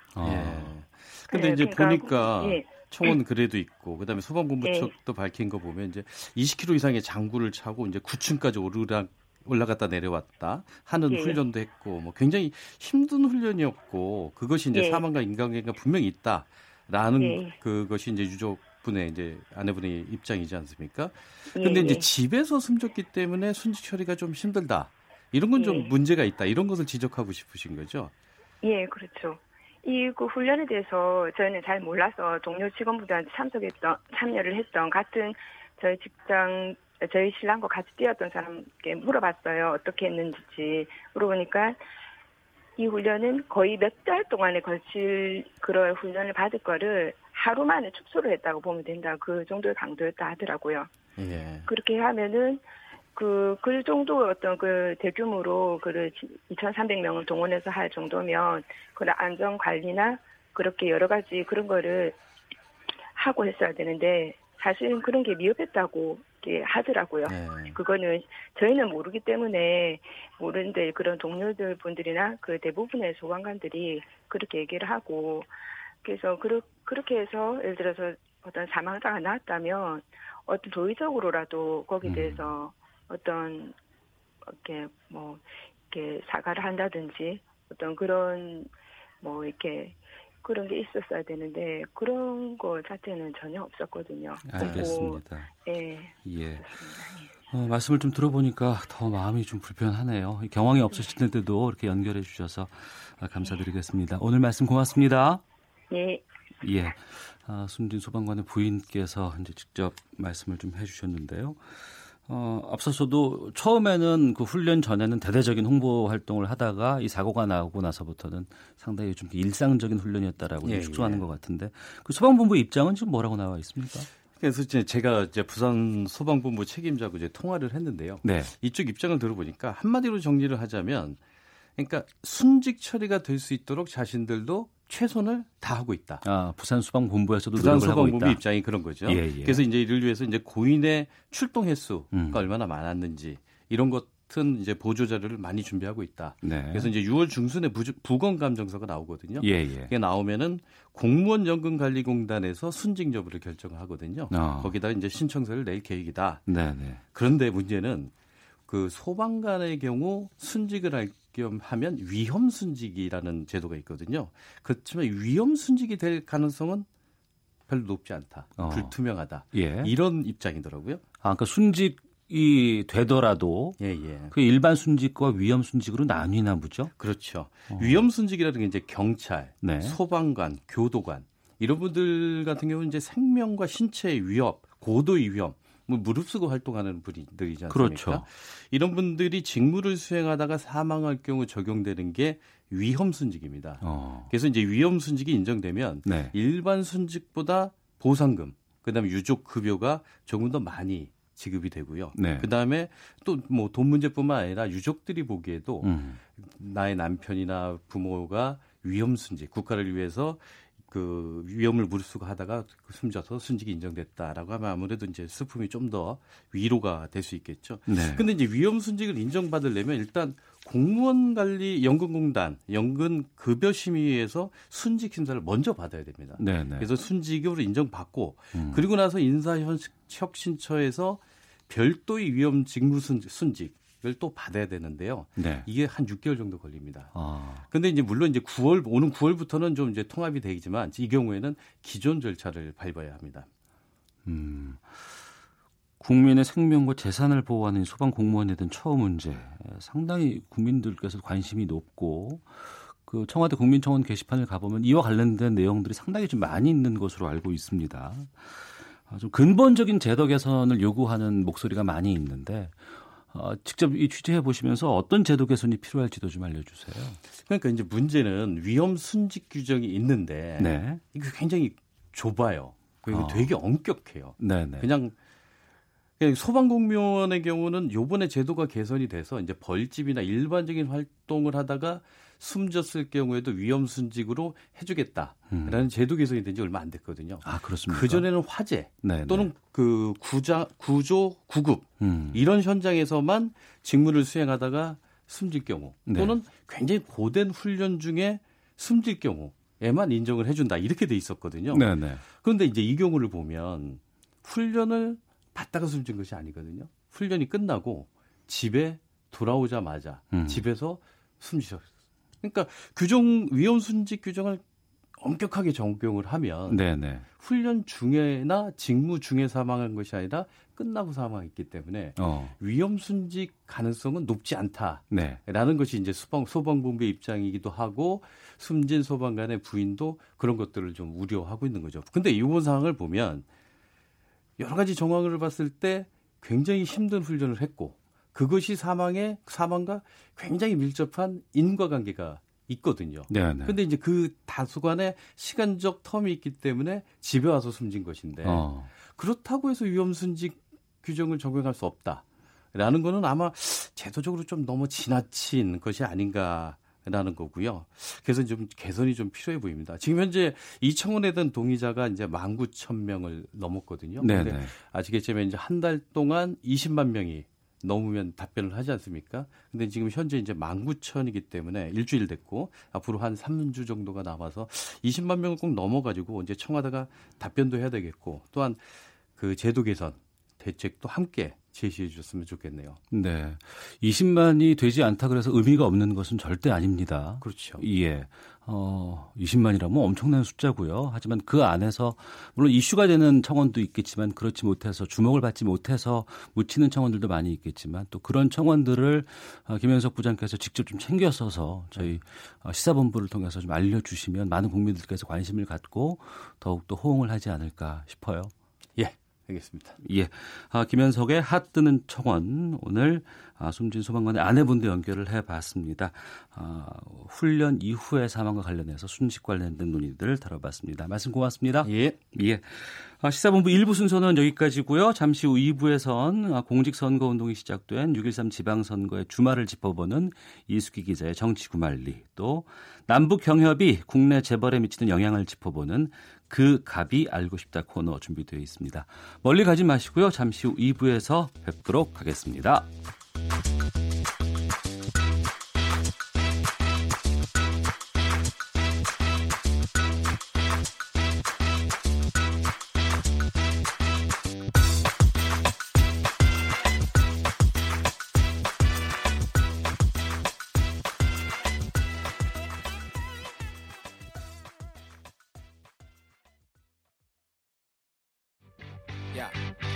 그런데 이제 그러니까, 보니까 총은 그래도 있고 그다음에 소방본부 측도 밝힌 거 보면 이제 20km 이상의 장구를 차고 이제 9층까지 올라갔다 내려왔다 하는 훈련도 했고 뭐 굉장히 힘든 훈련이었고 그것이 이제 사망과 인간관계가 분명히 있다라는 그것이 이제 유족분의 이제 아내분의 입장이지 않습니까? 그런데 이제 집에서 숨졌기 때문에 순직 처리가 좀 힘들다. 이런 건 좀 문제가 있다. 이런 것을 지적하고 싶으신 거죠? 예, 그렇죠. 이 그 훈련에 대해서 저희는 잘 몰라서 동료 직원분들한테 참여를 했던 같은 저희 직장, 저희 신랑과 같이 뛰었던 사람께 물어봤어요. 어떻게 했는지 물어보니까 이 훈련은 거의 몇 달 동안에 걸칠 그런 훈련을 받을 거를 하루 만에 축소를 했다고 보면 된다. 그 정도의 강도였다 하더라고요. 예. 그렇게 하면은 그 정도 어떤 그 대규모로 그 2,300명을 동원해서 할 정도면 그런 안전 관리나 그렇게 여러 가지 그런 거를 하고 했어야 되는데 사실은 그런 게 미흡했다고 하더라고요. 그거는 저희는 모르기 때문에 모르는데 그런 동료들 분들이나 그 대부분의 소방관들이 그렇게 얘기를 하고 그래서 그렇게 해서 예를 들어서 어떤 사망자가 나왔다면 어떤 도의적으로라도 거기에 대해서 어떤 이렇게 뭐 이렇게 사과를 한다든지 어떤 그런 뭐 이렇게 그런 게 있었어야 되는데 그런 거 자체는 전혀 없었거든요. 알겠습니다. 말씀을 좀 들어보니까 더 마음이 좀 불편하네요. 경황이 없으실 때도 이렇게 연결해 주셔서 감사드리겠습니다. 오늘 말씀 고맙습니다. 네. 예. 숨진 소방관의 부인께서 이제 직접 말씀을 좀 해주셨는데요. 앞서서도 처음에는 그 훈련 전에는 대대적인 홍보 활동을 하다가 이 사고가 나고 나서부터는 상당히 좀 일상적인 훈련이었다라고 축소하는 것 같은데 그 소방본부 입장은 지금 뭐라고 나와 있습니까? 그래서 제가 이제 부산 소방본부 책임자하고 이제 통화를 했는데요. 이쪽 입장을 들어보니까 한마디로 정리를 하자면 그러니까 순직 처리가 될 수 있도록 자신들도 최선을 다하고 있다. 부산 소방본부에서도 부산 소방본부 입장이 그런 거죠. 그래서 이제 이를 위해서 이제 고인의 출동 횟수가 얼마나 많았는지 이런 같은 이제 보조 자료를 많이 준비하고 있다. 그래서 이제 6월 중순에 부건 감정서가 나오거든요. 그게 나오면은 공무원 연금 관리 공단에서 순직 여부를 결정을 하거든요. 거기다 이제 신청서를 낼 계획이다. 그런데 문제는 그 소방관의 경우 순직을 할 하면 위험 순직이라는 제도가 있거든요. 그렇지만 위험 순직이 될 가능성은 별로 높지 않다. 불투명하다. 이런 입장이더라고요. 그러니까 순직이 되더라도 그 일반 순직과 위험 순직으로 나뉘나 보죠. 그렇죠. 위험 순직이라는 게 이제 경찰, 소방관, 교도관 이런 분들 같은 경우는 이제 생명과 신체의 위협, 고도의 위험 뭐 무릅쓰고 활동하는 분들이지 않습니까? 그렇죠. 이런 분들이 직무를 수행하다가 사망할 경우 적용되는 게 위험 순직입니다. 그래서 이제 위험 순직이 인정되면 일반 순직보다 보상금, 그다음에 유족 급여가 조금 더 많이 지급이 되고요. 그다음에 또 뭐 돈 문제뿐만 아니라 유족들이 보기에도 나의 남편이나 부모가 위험 순직, 국가를 위해서 그 위험을 무릅쓰고 하다가 숨져서 순직이 인정됐다라고 하면 아무래도 이제 슬픔이 좀 더 위로가 될 수 있겠죠. 근데 이제 위험 순직을 인정받으려면 일단 공무원 관리 연금공단 연금 급여 심의위에서 순직 심사를 먼저 받아야 됩니다. 그래서 순직으로 인정받고 그리고 나서 인사혁신처에서 별도의 위험 직무 순직을 또 받아야 되는데요. 이게 한 6개월 정도 걸립니다. 근데 이제 물론 이제 오는 9월부터는 좀 이제 통합이 되지만 이 경우에는 기존 절차를 밟아야 합니다. 국민의 생명과 재산을 보호하는 소방 공무원에 대한 처우 문제 상당히 국민들께서 관심이 높고 그 청와대 국민청원 게시판을 가보면 이와 관련된 내용들이 상당히 좀 많이 있는 것으로 알고 있습니다. 좀 근본적인 제도 개선을 요구하는 목소리가 많이 있는데 직접 이 취재해 보시면서 어떤 제도 개선이 필요할지도 좀 알려주세요. 그러니까 이제 문제는 위험 순직 규정이 있는데 네. 이게 굉장히 좁아요. 그리고 되게 엄격해요. 네네. 그냥 소방공무원의 경우는 요번에 제도가 개선이 돼서 이제 벌집이나 일반적인 활동을 하다가 숨졌을 경우에도 위험 순직으로 해주겠다라는 제도 개선이 된 지 얼마 안 됐거든요. 아, 그렇습니까? 그전에는 화재 네네. 또는 그 구조, 구급 이런 현장에서만 직무를 수행하다가 숨질 경우 네. 또는 굉장히 고된 훈련 중에 숨질 경우에만 인정을 해준다 이렇게 돼 있었거든요. 네네. 그런데 이제 이 경우를 보면 훈련을 받다가 숨진 것이 아니거든요. 훈련이 끝나고 집에 돌아오자마자 집에서 숨지셨어요. 그러니까 규정 위험 순직 규정을 엄격하게 적용을 하면 네네. 훈련 중에나 직무 중에 사망한 것이 아니라 끝나고 사망했기 때문에 위험 순직 가능성은 높지 않다라는 네. 것이 이제 소방본부의 입장이기도 하고 숨진 소방관의 부인도 그런 것들을 좀 우려하고 있는 거죠. 그런데 이번 상황을 보면 여러 가지 정황을 봤을 때 굉장히 힘든 훈련을 했고 그것이 사망과 굉장히 밀접한 인과관계가 있거든요. 그런데 이제 그 다수간의 시간적 텀이 있기 때문에 집에 와서 숨진 것인데 그렇다고 해서 위험순직 규정을 적용할 수 없다라는 거는 아마 제도적으로 좀 너무 지나친 것이 아닌가라는 거고요. 그래서 좀 개선이 좀 필요해 보입니다. 지금 현재 이청원에 든 동의자가 이제 19,000명을 넘었거든요. 근데 아시겠지만 이제 한 달 동안 20만 명이 넘으면 답변을 하지 않습니까? 근데 지금 현재 이제 19,000이기 때문에 일주일 됐고 앞으로 한 3주 정도가 남아서 20만 명을 꼭 넘어가지고 이제 청와대가 답변도 해야 되겠고 또한 그 제도 개선 대책도 함께 제시해 주셨으면 좋겠네요. 네. 20만이 되지 않다 그래서 의미가 없는 것은 절대 아닙니다. 그렇죠. 예. 20만이라면 엄청난 숫자고요. 하지만 그 안에서 물론 이슈가 되는 청원도 있겠지만 그렇지 못해서 주목을 받지 못해서 묻히는 청원들도 많이 있겠지만 또 그런 청원들을 김현석 부장께서 직접 좀 챙겨서서 저희 시사본부를 통해서 좀 알려주시면 많은 국민들께서 관심을 갖고 더욱더 호응을 하지 않을까 싶어요. 예. 알겠습니다. 예, 김현석의 핫 뜨는 청원 오늘 숨진 소방관의 아내분도 연결을 해봤습니다. 훈련 이후의 사망과 관련해서 순직 관련된 논의들을 다뤄봤습니다. 말씀 고맙습니다. 예. 시사본부 1부 순서는 여기까지고요. 잠시 후 2부에선 공직선거운동이 시작된 6.13 지방선거의 주말을 짚어보는 이수기 기자의 정치구말리 또 남북경협이 국내 재벌에 미치는 영향을 짚어보는 그 갑이 알고 싶다 코너 준비되어 있습니다. 멀리 가지 마시고요. 잠시 후 2부에서 뵙도록 하겠습니다.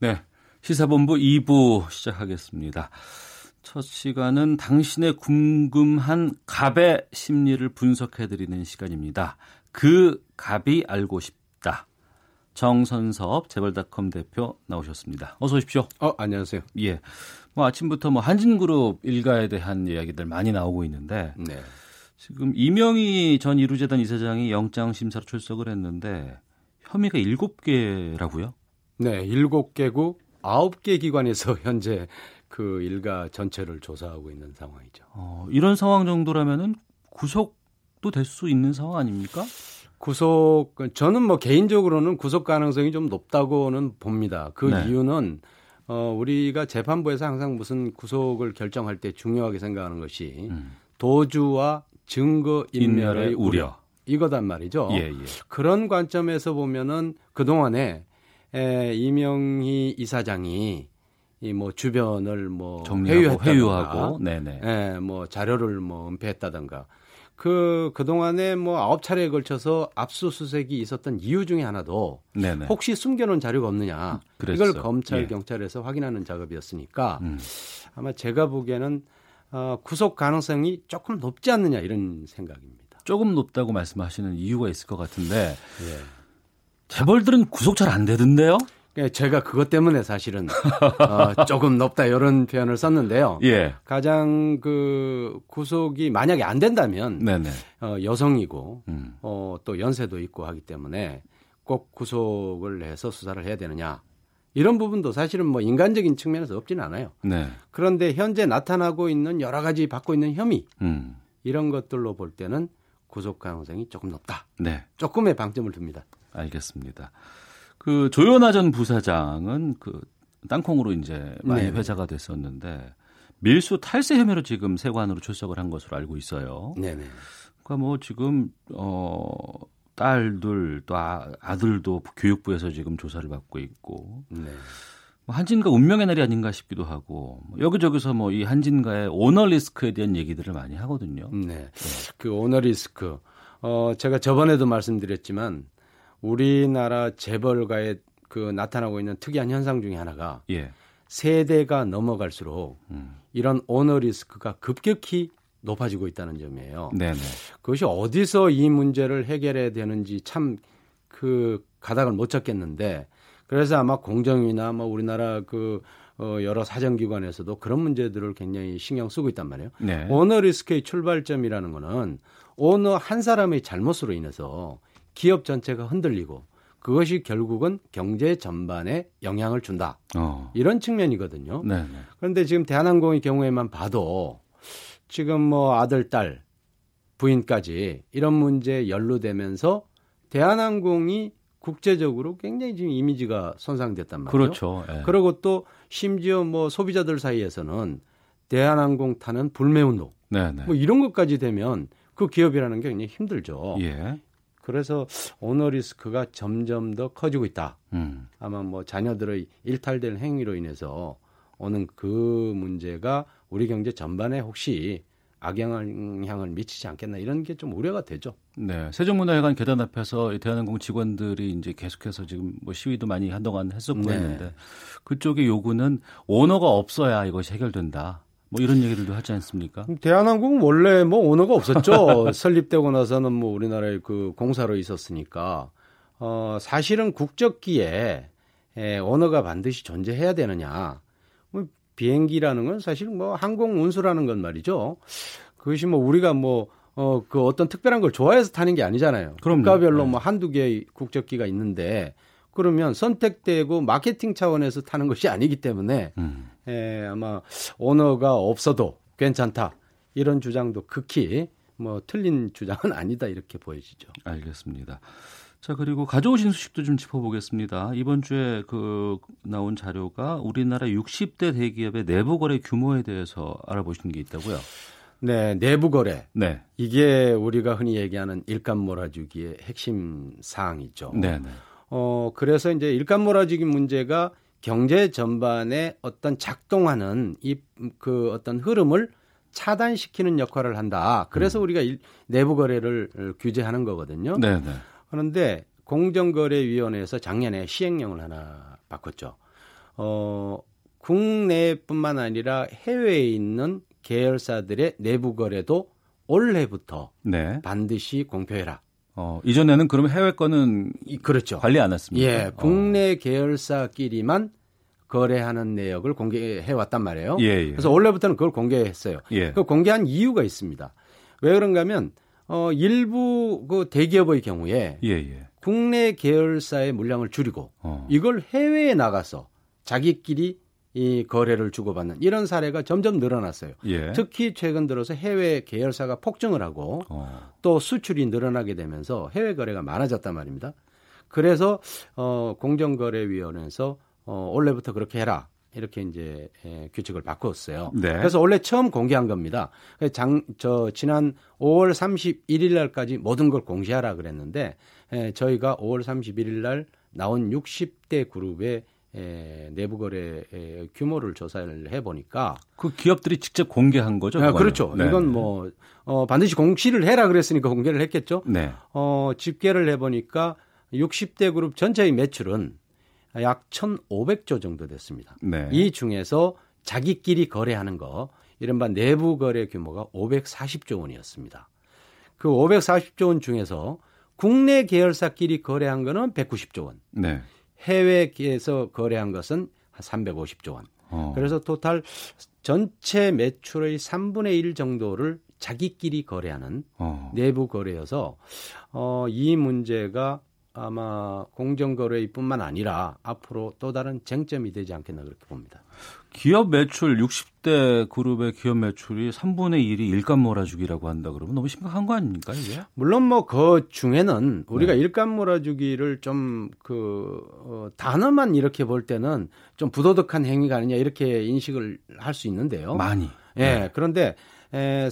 네. 시사본부 2부 시작하겠습니다. 첫 시간은 당신의 궁금한 갑의 심리를 분석해드리는 시간입니다. 그 갑이 알고 싶다. 정선섭 재벌닷컴 대표 나오셨습니다. 어서 오십시오. 안녕하세요. 예. 아침부터 한진그룹 일가에 대한 이야기들 많이 나오고 있는데 네. 지금 이명희 전 이루재단 이사장이 영장심사로 출석을 했는데 혐의가 7개라고요? 네. 7개고 9개 기관에서 현재 그 일가 전체를 조사하고 있는 상황이죠. 이런 상황 정도라면은 구속도 될 수 있는 상황 아닙니까? 저는 개인적으로는 구속 가능성이 좀 높다고는 봅니다. 그 네. 이유는 우리가 재판부에서 항상 무슨 구속을 결정할 때 중요하게 생각하는 것이 도주와 증거인멸의 우려. 이거단 말이죠. 예. 그런 관점에서 보면은 그동안에 이명희 이사장이 이 뭐 주변을 뭐 정리하고 회유하고, 네네, 예, 뭐 자료를 뭐 은폐했다든가. 그동안에 뭐 9차례에 걸쳐서 압수수색이 있었던 이유 중에 하나도, 네네, 혹시 숨겨놓은 자료가 없느냐, 그랬어. 이걸 검찰, 예, 경찰에서 확인하는 작업이었으니까 아마 제가 보기에는 구속 가능성이 조금 높지 않느냐 이런 생각입니다. 조금 높다고 말씀하시는 이유가 있을 것 같은데, 예, 재벌들은 구속 잘 안 되던데요? 제가 그것 때문에 사실은 조금 높다 이런 표현을 썼는데요. 예. 가장 그 구속이 만약에 안 된다면, 네네, 여성이고 또 연세도 있고 하기 때문에 꼭 구속을 해서 수사를 해야 되느냐, 이런 부분도 사실은 뭐 인간적인 측면에서 없지는 않아요. 네. 그런데 현재 나타나고 있는 여러 가지 받고 있는 혐의, 이런 것들로 볼 때는 구속 가능성이 조금 높다. 네. 조금의 방점을 둡니다. 알겠습니다. 그 조현아 전 부사장은 그 땅콩으로 이제 많이, 네, 회자가 됐었는데 밀수 탈세 혐의로 지금 세관으로 출석을 한 것으로 알고 있어요. 네네. 그러니까 뭐 지금 딸들 또 아들도 교육부에서 지금 조사를 받고 있고, 네, 뭐 한진가 운명의 날이 아닌가 싶기도 하고, 여기저기서 뭐 이 한진가의 오너리스크에 대한 얘기들을 많이 하거든요. 네. 그 오너리스크, 제가 저번에도 말씀드렸지만 우리나라 재벌가에 그 나타나고 있는 특이한 현상 중에 하나가, 예, 세대가 넘어갈수록 이런 오너리스크가 급격히 높아지고 있다는 점이에요. 네네. 그것이 어디서 이 문제를 해결해야 되는지 참 그 가닥을 못 잡겠는데, 그래서 아마 공정위나 뭐 우리나라 그 여러 사정기관에서도 그런 문제들을 굉장히 신경 쓰고 있단 말이에요. 네. 오너리스크의 출발점이라는 거는 오너 한 사람의 잘못으로 인해서 기업 전체가 흔들리고 그것이 결국은 경제 전반에 영향을 준다. 이런 측면이거든요. 네네. 그런데 지금 대한항공의 경우에만 봐도 지금 뭐 아들, 딸, 부인까지 이런 문제에 연루되면서 대한항공이 국제적으로 굉장히 지금 이미지가 손상됐단 말이죠. 그렇죠. 예. 그리고 또 심지어 뭐 소비자들 사이에서는 대한항공 타는 불매운동, 네네, 뭐 이런 것까지 되면 그 기업이라는 게 굉장히 힘들죠. 예. 그래서 오너리스크가 점점 더 커지고 있다. 아마 뭐 자녀들의 일탈된 행위로 인해서 오는 그 문제가 우리 경제 전반에 혹시 악영향을 미치지 않겠나, 이런 게 좀 우려가 되죠. 네, 세종문화회관 계단 앞에서 대한항공 직원들이 이제 계속해서 지금 뭐 시위도 많이 한동안 했었고, 네, 했는데 그쪽의 요구는 오너가 없어야 이것이 해결된다, 뭐 이런 얘기들도 하지 않습니까? 대한항공은 원래 뭐 오너가 없었죠. 설립되고 나서는 뭐 우리나라의 그 공사로 있었으니까 사실은 국적기에 오너가 반드시 존재해야 되느냐. 비행기라는 건 사실 뭐 항공 운수라는 건 말이죠. 그것이 뭐 우리가 뭐 그 어떤 특별한 걸 좋아해서 타는 게 아니잖아요. 그럼요. 국가별로, 네, 뭐 한두 개의 국적기가 있는데 그러면 선택되고 마케팅 차원에서 타는 것이 아니기 때문에 아마 오너가 없어도 괜찮다, 이런 주장도 극히 뭐 틀린 주장은 아니다, 이렇게 보여지죠. 알겠습니다. 자, 그리고 가져오신 소식도 좀 짚어보겠습니다. 이번 주에 그 나온 자료가 우리나라 60대 대기업의 내부 거래 규모에 대해서 알아보신 게 있다고요? 네, 내부 거래. 네. 이게 우리가 흔히 얘기하는 일감 몰아주기의 핵심 사항이죠. 네. 그래서 이제 일감 몰아주기 문제가 경제 전반에 어떤 작동하는 이 그 어떤 흐름을 차단시키는 역할을 한다. 그래서 우리가 내부 거래를 규제하는 거거든요. 네네. 그런데 공정거래위원회에서 작년에 시행령을 하나 바꿨죠. 국내뿐만 아니라 해외에 있는 계열사들의 내부 거래도 올해부터, 네, 반드시 공표해라. 이전에는 그러면 해외 거는, 그렇죠, 관리 안 했습니다. 예, 국내 계열사끼리만 거래하는 내역을 공개해 왔단 말이에요. 예, 예. 그래서 올해부터는 그걸 공개했어요. 예. 그 공개한 이유가 있습니다. 왜 그런가 하면 일부 그 대기업의 경우에, 예, 예, 국내 계열사의 물량을 줄이고 이걸 해외에 나가서 자기끼리 이 거래를 주고받는 이런 사례가 점점 늘어났어요. 예. 특히 최근 들어서 해외 계열사가 폭증을 하고 또 수출이 늘어나게 되면서 해외 거래가 많아졌단 말입니다. 그래서 공정거래위원회에서 올해부터 그렇게 해라, 이렇게 이제 규칙을 바꿨어요. 네. 그래서 원래 처음 공개한 겁니다. 지난 5월 31일 날까지 모든 걸 공시하라 그랬는데 저희가 5월 31일 날 나온 60대 그룹의 내부 거래 규모를 조사를 해보니까 그 기업들이 직접 공개한 거죠? 아, 그렇죠. 네. 이건 뭐 반드시 공시를 해라 그랬으니까 공개를 했겠죠. 네. 집계를 해보니까 60대 그룹 전체의 매출은 약 1,500조 정도 됐습니다. 네. 이 중에서 자기끼리 거래하는 거 이른바 내부 거래 규모가 540조 원이었습니다. 그 540조 원 중에서 국내 계열사끼리 거래한 거는 190조 원. 네. 해외에서 거래한 것은 한 350조 원. 그래서 토탈 전체 매출의 3분의 1 정도를 자기끼리 거래하는 내부 거래여서 이 문제가 아마 공정거래뿐만 아니라 앞으로 또 다른 쟁점이 되지 않겠나 그렇게 봅니다. 기업 매출 60대 그룹의 기업 매출이 3분의 1이 일감 몰아주기라고 한다 그러면 너무 심각한 거 아닙니까 이게? 물론 뭐 그 중에는 우리가 네. 일감 몰아주기를 좀 단어만 이렇게 볼 때는 좀 부도덕한 행위가 아니냐 이렇게 인식을 할 수 있는데요. 많이. 예. 네. 그런데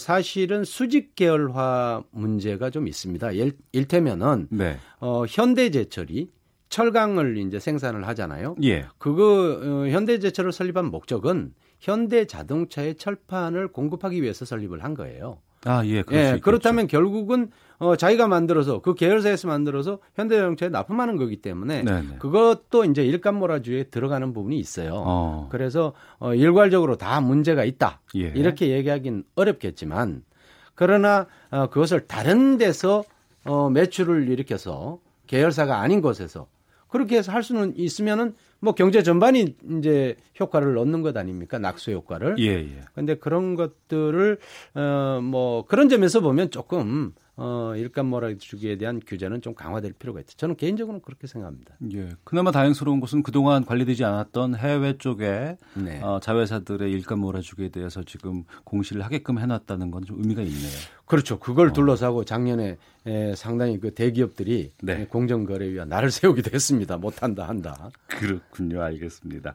사실은 수직 계열화 문제가 좀 있습니다. 일테면은 네. 현대제철이 철강을 이제 생산을 하잖아요. 예. 그거 현대제철을 설립한 목적은 현대자동차의 철판을 공급하기 위해서 설립을 한 거예요. 아, 예, 예, 그렇다면 결국은 자기가 만들어서 그 계열사에서 만들어서 현대자동차에 납품하는 거기 때문에 네네. 그것도 이제 일감 몰아주에 들어가는 부분이 있어요. 그래서 일괄적으로 다 문제가 있다. 예. 이렇게 얘기하긴 어렵겠지만 그러나 그것을 다른 데서 매출을 일으켜서 계열사가 아닌 곳에서 그렇게 해서 할 수는 있으면은 뭐 경제 전반이 이제 효과를 얻는 것 아닙니까? 낙수 효과를. 예, 예. 근데 그런 것들을, 뭐 그런 점에서 보면 조금, 일감 몰아주기에 대한 규제는 좀 강화될 필요가 있다. 저는 개인적으로는 그렇게 생각합니다. 예. 그나마 다행스러운 것은 그동안 관리되지 않았던 해외 쪽에 네. 자회사들의 일감 몰아주기에 대해서 지금 공시를 하게끔 해놨다는 건 좀 의미가 있네요. 그렇죠. 그걸 둘러싸고 작년에 상당히 그 대기업들이 네. 공정거래위와 날을 세우기도 했습니다. 못한다 한다. 그렇군요. 알겠습니다.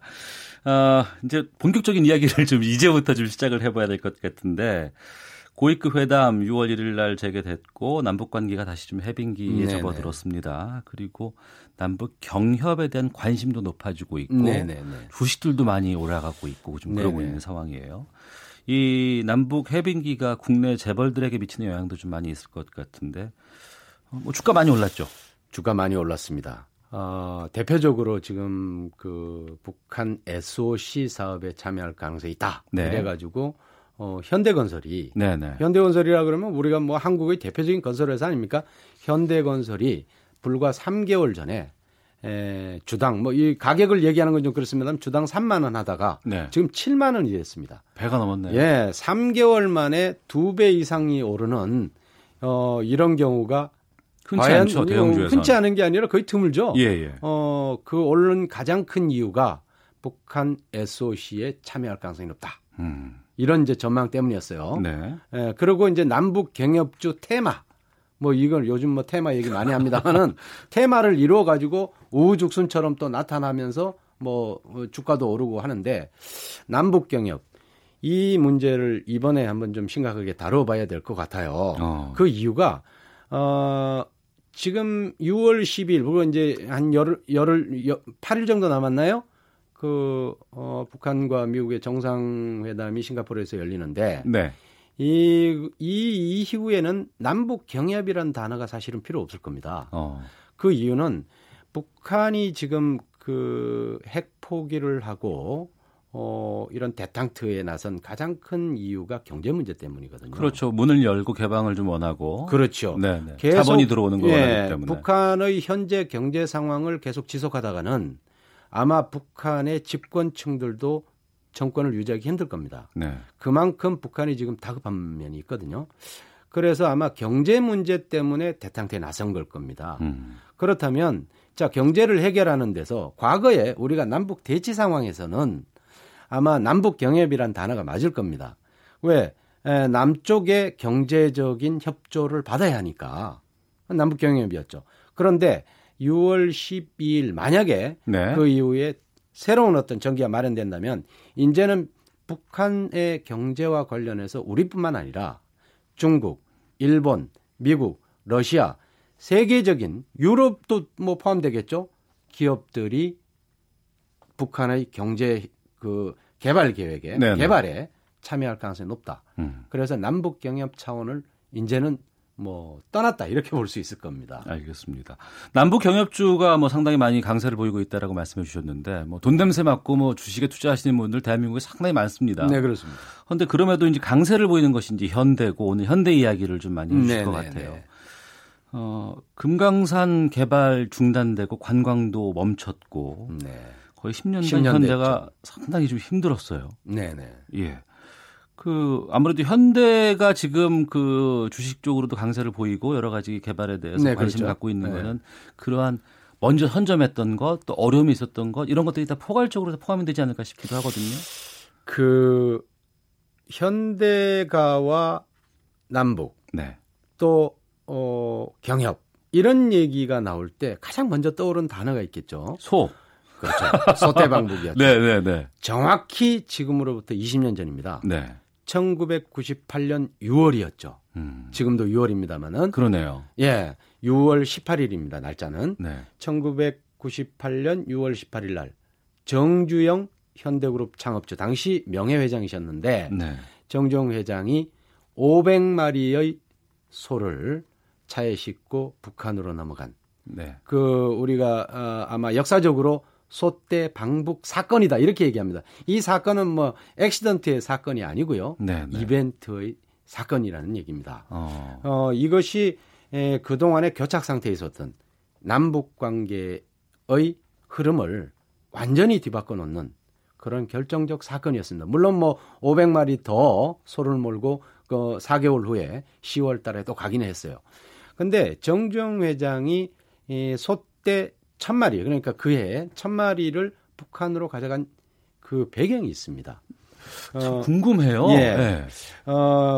이제 본격적인 이야기를 좀 이제부터 좀 시작을 해봐야 될 것 같은데 고위급 회담 6월 1일 날 재개됐고 남북관계가 다시 좀 해빙기에 네네. 접어들었습니다. 그리고 남북 경협에 대한 관심도 높아지고 있고 네네. 주식들도 많이 올라가고 있고 좀 그러고 네네. 있는 상황이에요. 이 남북 해빙기가 국내 재벌들에게 미치는 영향도 좀 많이 있을 것 같은데 뭐 주가 많이 올랐죠? 주가 많이 올랐습니다. 대표적으로 지금 그 북한 SOC 사업에 참여할 가능성이 있다. 네. 그래가지고 현대건설이 네네. 현대건설이라 그러면 우리가 뭐 한국의 대표적인 건설회사 아닙니까? 현대건설이 불과 3개월 전에 주당 뭐 이 가격을 얘기하는 건 좀 그렇습니다만 주당 3만 원 하다가 네. 지금 7만 원이 됐습니다. 배가 넘었네요. 예, 3개월 만에 2배 이상이 오르는 이런 경우가 흔치 않죠. 대형주에서 흔치 않은 게 아니라 거의 드물죠. 예, 예. 그 오른 가장 큰 이유가 북한 SOC에 참여할 가능성이 높다. 이런 이제 전망 때문이었어요. 네. 예, 그리고 이제 남북 경협주 테마. 뭐 이걸 요즘 뭐 테마 얘기 많이 합니다만은 테마를 이루어 가지고 우후죽순처럼 또 나타나면서 뭐 주가도 오르고 하는데 남북 경협 이 문제를 이번에 한번 좀 심각하게 다뤄봐야 될 것 같아요. 그 이유가 지금 6월 10일 물론 이제 한 열흘 8일 정도 남았나요? 그 북한과 미국의 정상회담이 싱가포르에서 열리는데 네. 이 이후에는 남북 경협이라는 단어가 사실은 필요 없을 겁니다. 그 이유는 북한이 지금 그 핵 포기를 하고 이런 대탕트에 나선 가장 큰 이유가 경제 문제 때문이거든요. 그렇죠. 문을 열고 개방을 좀 원하고. 그렇죠. 네네. 계속 자본이 들어오는 걸 원하기 때문에. 북한의 현재 경제 상황을 계속 지속하다가는 아마 북한의 집권층들도 정권을 유지하기 힘들 겁니다. 네. 그만큼 북한이 지금 다급한 면이 있거든요. 그래서 아마 경제 문제 때문에 대탕트에 나선 걸 겁니다. 그렇다면 자 경제를 해결하는 데서 과거에 우리가 남북 대치 상황에서는 아마 남북 경협이란 단어가 맞을 겁니다. 왜? 남쪽의 경제적인 협조를 받아야 하니까 남북 경협이었죠. 그런데 6월 12일 만약에 네. 그 이후에 새로운 어떤 전기가 마련된다면 이제는 북한의 경제와 관련해서 우리뿐만 아니라 중국, 일본, 미국, 러시아 세계적인 유럽도 뭐 포함되겠죠. 기업들이 북한의 경제 그 개발 계획에 네네. 개발에 참여할 가능성이 높다. 그래서 남북 경협 차원을 이제는 뭐 떠났다 이렇게 볼 수 있을 겁니다. 알겠습니다. 남북 경협주가 뭐 상당히 많이 강세를 보이고 있다라고 말씀해 주셨는데 뭐 돈 냄새 맡고 뭐 주식에 투자하시는 분들 대한민국에 상당히 많습니다. 네, 그렇습니다. 그런데 그럼에도 이제 강세를 보이는 것이 이제 현대고 오늘 현대 이야기를 좀 많이 해주실 것 같아요. 금강산 개발 중단되고 관광도 멈췄고 네. 거의 10년 전 현대가 상당히 좀 힘들었어요. 네네. 예. 그 아무래도 현대가 지금 그 주식 쪽으로도 강세를 보이고 여러 가지 개발에 대해서 네, 관심을 그렇죠. 갖고 있는 네. 거는 그러한 먼저 선점했던 것, 또 어려움이 있었던 것 이런 것들이 다 포괄적으로 다 포함이 되지 않을까 싶기도 하거든요. 그 현대가와 남북 네. 또 경협 이런 얘기가 나올 때 가장 먼저 떠오른 단어가 있겠죠. 소. 그렇죠. 소태방북이었죠. 네네네. 정확히 지금으로부터 20년 전입니다. 네. 1998년 6월이었죠. 지금도 6월입니다만은. 그러네요. 예. 6월 18일입니다. 날짜는. 네. 1998년 6월 18일 날 정주영 현대그룹 창업주 당시 명예회장이셨는데 네. 정주영 회장이 500마리의 소를 차에 싣고 북한으로 넘어간. 네. 그 우리가 아마 역사적으로 소떼 방북 사건이다 이렇게 얘기합니다. 이 사건은 뭐 액시던트의 사건이 아니고요. 네네. 이벤트의 사건이라는 얘기입니다. 이것이 그동안의 교착 상태에 있었던 남북 관계의 흐름을 완전히 뒤바꿔 놓는 그런 결정적 사건이었습니다. 물론 뭐 500마리 더 소를 몰고 그 4개월 후에 10월 달에 또 가긴 했어요. 그런데 정주영 회장이 소떼 1,000마리 그러니까 그해 1,000마리를 북한으로 가져간 그 배경이 있습니다. 참 궁금해요. 예. 네.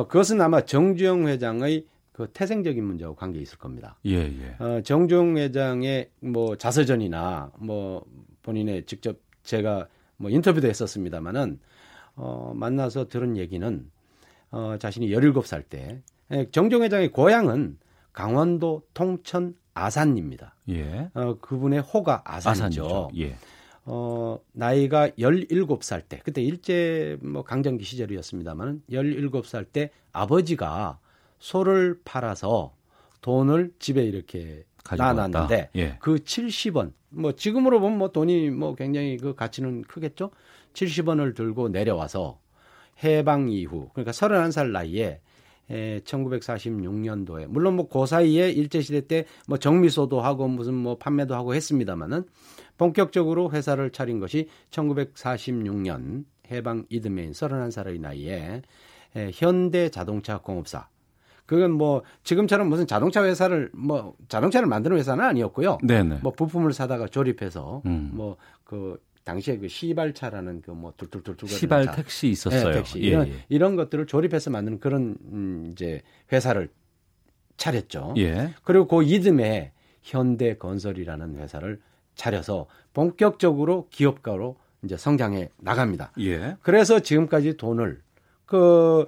그것은 아마 정주영 회장의 그 태생적인 문제와 관계 있을 겁니다. 예. 정주영 회장의 뭐 자서전이나 뭐 본인의 직접 제가 뭐 인터뷰도 했었습니다만은 만나서 들은 얘기는 자신이 17살 때 정주영 회장의 고향은 강원도 통천 아산입니다. 예. 그분의 호가 아산이죠. 예. 나이가 17살 때, 그때 일제 뭐 강점기 시절이었습니다만 17살 때 아버지가 소를 팔아서 돈을 집에 이렇게 놔놨는데 예. 그 70원, 뭐 지금으로 보면 뭐 돈이 뭐 굉장히 그 가치는 크겠죠. 70원을 들고 내려와서 해방 이후, 그러니까 31살 나이에 1946년도에 물론 뭐 그 사이에 일제 시대 때 뭐 정미소도 하고 무슨 뭐 판매도 하고 했습니다만은 본격적으로 회사를 차린 것이 1946년 해방 이듬해인 31살의 나이에 현대자동차 공업사. 그건 뭐 지금처럼 무슨 자동차 회사를 뭐 자동차를 만드는 회사는 아니었고요. 네네. 뭐 부품을 사다가 조립해서 뭐 그 당시에 그 시발차라는 그 뭐 툴툴툴툴 시발 차. 택시 있었어요. 네, 택시. 이런 것들을 조립해서 만드는 그런 이제 회사를 차렸죠. 예. 그리고 그 이듬해 현대건설이라는 회사를 차려서 본격적으로 기업가로 이제 성장해 나갑니다. 예. 그래서 지금까지 돈을 그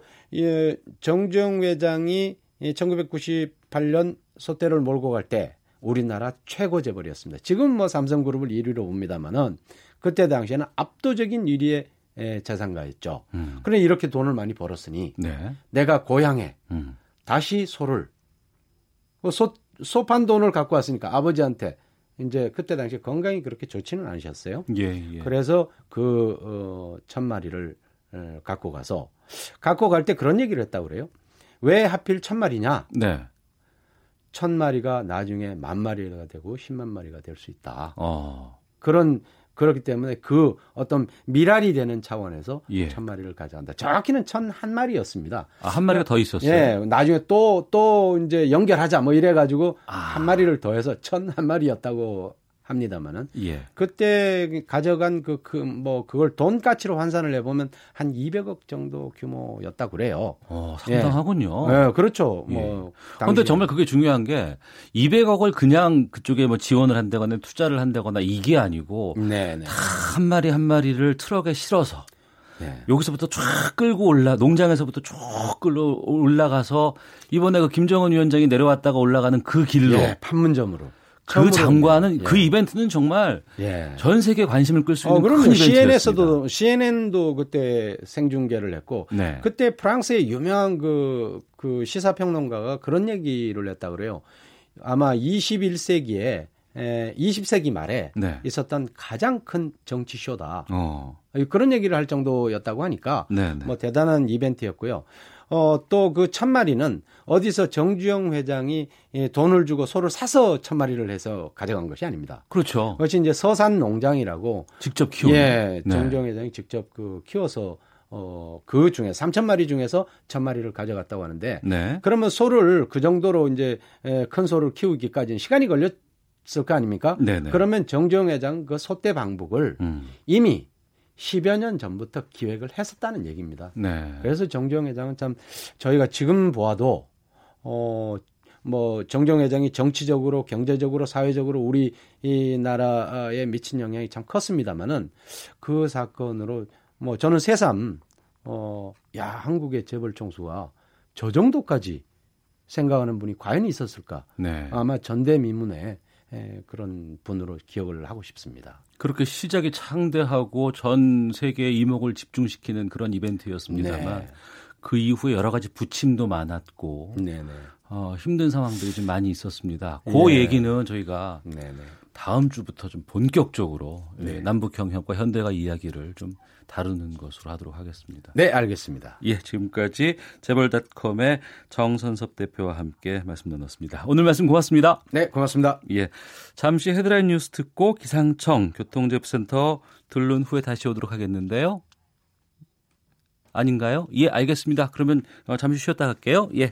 정주영 회장이 1998년 소떼를 몰고 갈 때 우리나라 최고 재벌이었습니다. 지금 뭐 삼성그룹을 1위로 봅니다만은 그때 당시에는 압도적인 1위의 재산가였죠. 그런데 이렇게 돈을 많이 벌었으니 네. 내가 고향에 다시 소를 소판 돈을 갖고 왔으니까 아버지한테 이제 그때 당시에 건강이 그렇게 좋지는 않으셨어요. 예. 그래서 그 1,000마리를 갖고 가서 갖고 갈 때 그런 얘기를 했다고 그래요. 왜 하필 1,000마리냐? 네. 1,000마리가 나중에 10,000마리가 되고 100,000마리가 될 수 있다. 그렇기 때문에 그 어떤 미랄이 되는 차원에서 1,000마리를 가져간다. 정확히는 1,001마리였습니다. 아, 한 마리가 더 있었어요. 예, 나중에 또 이제 연결하자 뭐 이래가지고 한 마리를 더해서 1,001마리였다고 합니다만은 그때 가져간 뭐 그걸 돈 가치로 환산을 해보면 한 200억 정도 규모였다 그래요. 상당하군요. 네, 예, 그렇죠. 뭐 그런데 정말 그게 중요한 게 200억을 그냥 그쪽에 뭐 지원을 한다거나 투자를 한다거나 이게 아니고 다 한 마리 한 마리를 트럭에 실어서 여기서부터 쫙 끌고 농장에서부터 쭉 끌어 올라가서 이번에 그 김정은 위원장이 내려왔다가 올라가는 그 길로 판문점으로. 그 장관은 예. 그 이벤트는 정말 예. 전 세계 관심을 끌 수 있는 큰 이벤트였습니다. CNN도 그때 생중계를 했고 네. 그때 프랑스의 유명한 그 시사평론가가 그런 얘기를 했다 그래요. 아마 21세기에 20세기 말에 네. 있었던 가장 큰 정치쇼다. 그런 얘기를 할 정도였다고 하니까 네네. 뭐 대단한 이벤트였고요. 또 그 첫마리는 어디서 정주영 회장이 돈을 주고 소를 사서 첫마리를 해서 가져간 것이 아닙니다. 그렇죠. 그것이 이제 서산 농장이라고 직접 키우는. 예, 정주영 네. 회장이 직접 그 키워서 그 중에 3,000마리 중에서 1,000마리를 가져갔다고 하는데 네. 그러면 소를 그 정도로 이제 큰 소를 키우기까지는 시간이 걸렸을 거 아닙니까? 네네. 그러면 정주영 회장 그 소떼 방북을 이미 10여 년 전부터 기획을 했었다는 얘기입니다. 네. 그래서 정주영 회장은 참 저희가 지금 보아도 뭐 정주영 회장이 정치적으로 경제적으로 사회적으로 우리 이 나라에 미친 영향이 참 컸습니다만은 그 사건으로 뭐 저는 새삼 야 한국의 재벌 총수가 저 정도까지 생각하는 분이 과연 있었을까? 네. 아마 전대미문의 그런 분으로 기억을 하고 싶습니다. 그렇게 시작이 창대하고 전 세계의 이목을 집중시키는 그런 이벤트였습니다만 네. 그 이후에 여러 가지 부침도 많았고 네, 네. 힘든 상황들이 좀 많이 있었습니다. 그 네. 얘기는 저희가 네, 네. 다음 주부터 좀 본격적으로 네. 남북경협과 현대가 이야기를 좀 다루는 것으로 하도록 하겠습니다. 네, 알겠습니다. 예, 지금까지 재벌닷컴의 정선섭 대표와 함께 말씀 나눴습니다. 오늘 말씀 고맙습니다. 네, 고맙습니다. 예, 잠시 헤드라인 뉴스 듣고 기상청 교통정보센터 들른 후에 다시 오도록 하겠는데요. 아닌가요? 예, 알겠습니다. 그러면 잠시 쉬었다 갈게요. 예.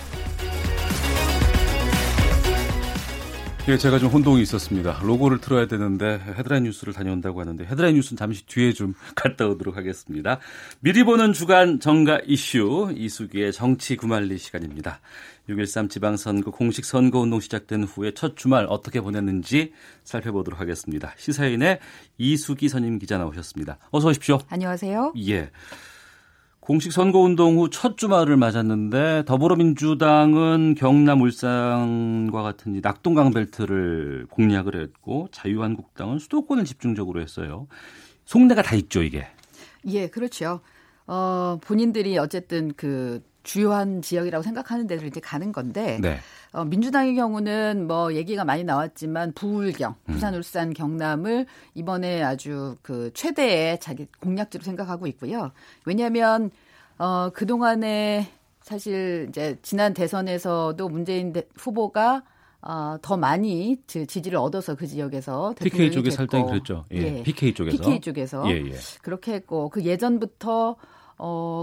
예, 제가 좀 혼동이 있었습니다. 로고를 틀어야 되는데 헤드라인 뉴스를 다녀온다고 하는데 헤드라인 뉴스는 잠시 뒤에 좀 갔다 오도록 하겠습니다. 미리 보는 주간 정가 이슈 이수기의 정치 구말리 시간입니다. 6.13 지방선거 공식 선거운동 시작된 후에 첫 주말 어떻게 보냈는지 살펴보도록 하겠습니다. 시사인의 이수기 선임 기자 나오셨습니다. 어서 오십시오. 안녕하세요. 예. 공식 선거운동 후 첫 주말을 맞았는데 더불어민주당은 경남 울산과 같은 낙동강 벨트를 공략을 했고 자유한국당은 수도권을 집중적으로 했어요. 속내가 다 있죠, 이게. 예, 그렇죠. 본인들이 어쨌든 그 주요한 지역이라고 생각하는 데를 이제 가는 건데 네. 민주당의 경우는 뭐 얘기가 많이 나왔지만 부울경, 부산, 울산, 경남을 이번에 아주 그 최대의 자기 공략지로 생각하고 있고요. 왜냐하면 그동안에 사실 이제 지난 대선에서도 문재인 후보가 더 많이 지지를 얻어서 그 지역에서 대통령이 PK 쪽에 됐고. 살당이 그랬죠. 예. 예. PK 쪽에서 예, 예. 그렇게 했고 그 예전부터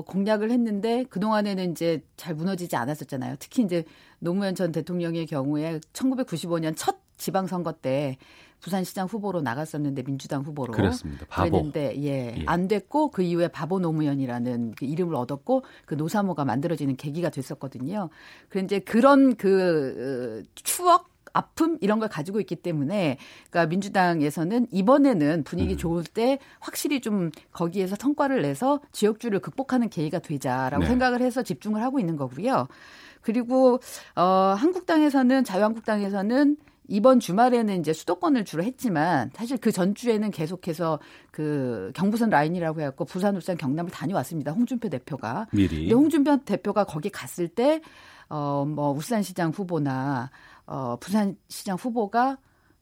공략을 했는데 그동안에는 이제 잘 무너지지 않았었잖아요. 특히 이제 노무현 전 대통령의 경우에 1995년 첫 지방선거 때 부산시장 후보로 나갔었는데 민주당 후보로. 그렇습니다. 바보. 그랬는데 예, 안 됐고 그 이후에 바보 노무현이라는 그 이름을 얻었고 그 노사모가 만들어지는 계기가 됐었거든요. 그런데 이제 그런 그 추억 아픔 이런 걸 가지고 있기 때문에 그러니까 민주당에서는 이번에는 분위기 좋을 때 확실히 좀 거기에서 성과를 내서 지역주를 극복하는 계기가 되자라고 네. 생각을 해서 집중을 하고 있는 거고요. 그리고 자유한국당에서는 이번 주말에는 이제 수도권을 주로 했지만 사실 그 전주에는 계속해서 그 경부선 라인이라고 해갖고 부산, 울산, 경남을 다녀왔습니다. 홍준표 대표가. 미리. 근데 홍준표 대표가 거기 갔을 때 뭐 울산시장 후보나 부산시장 후보가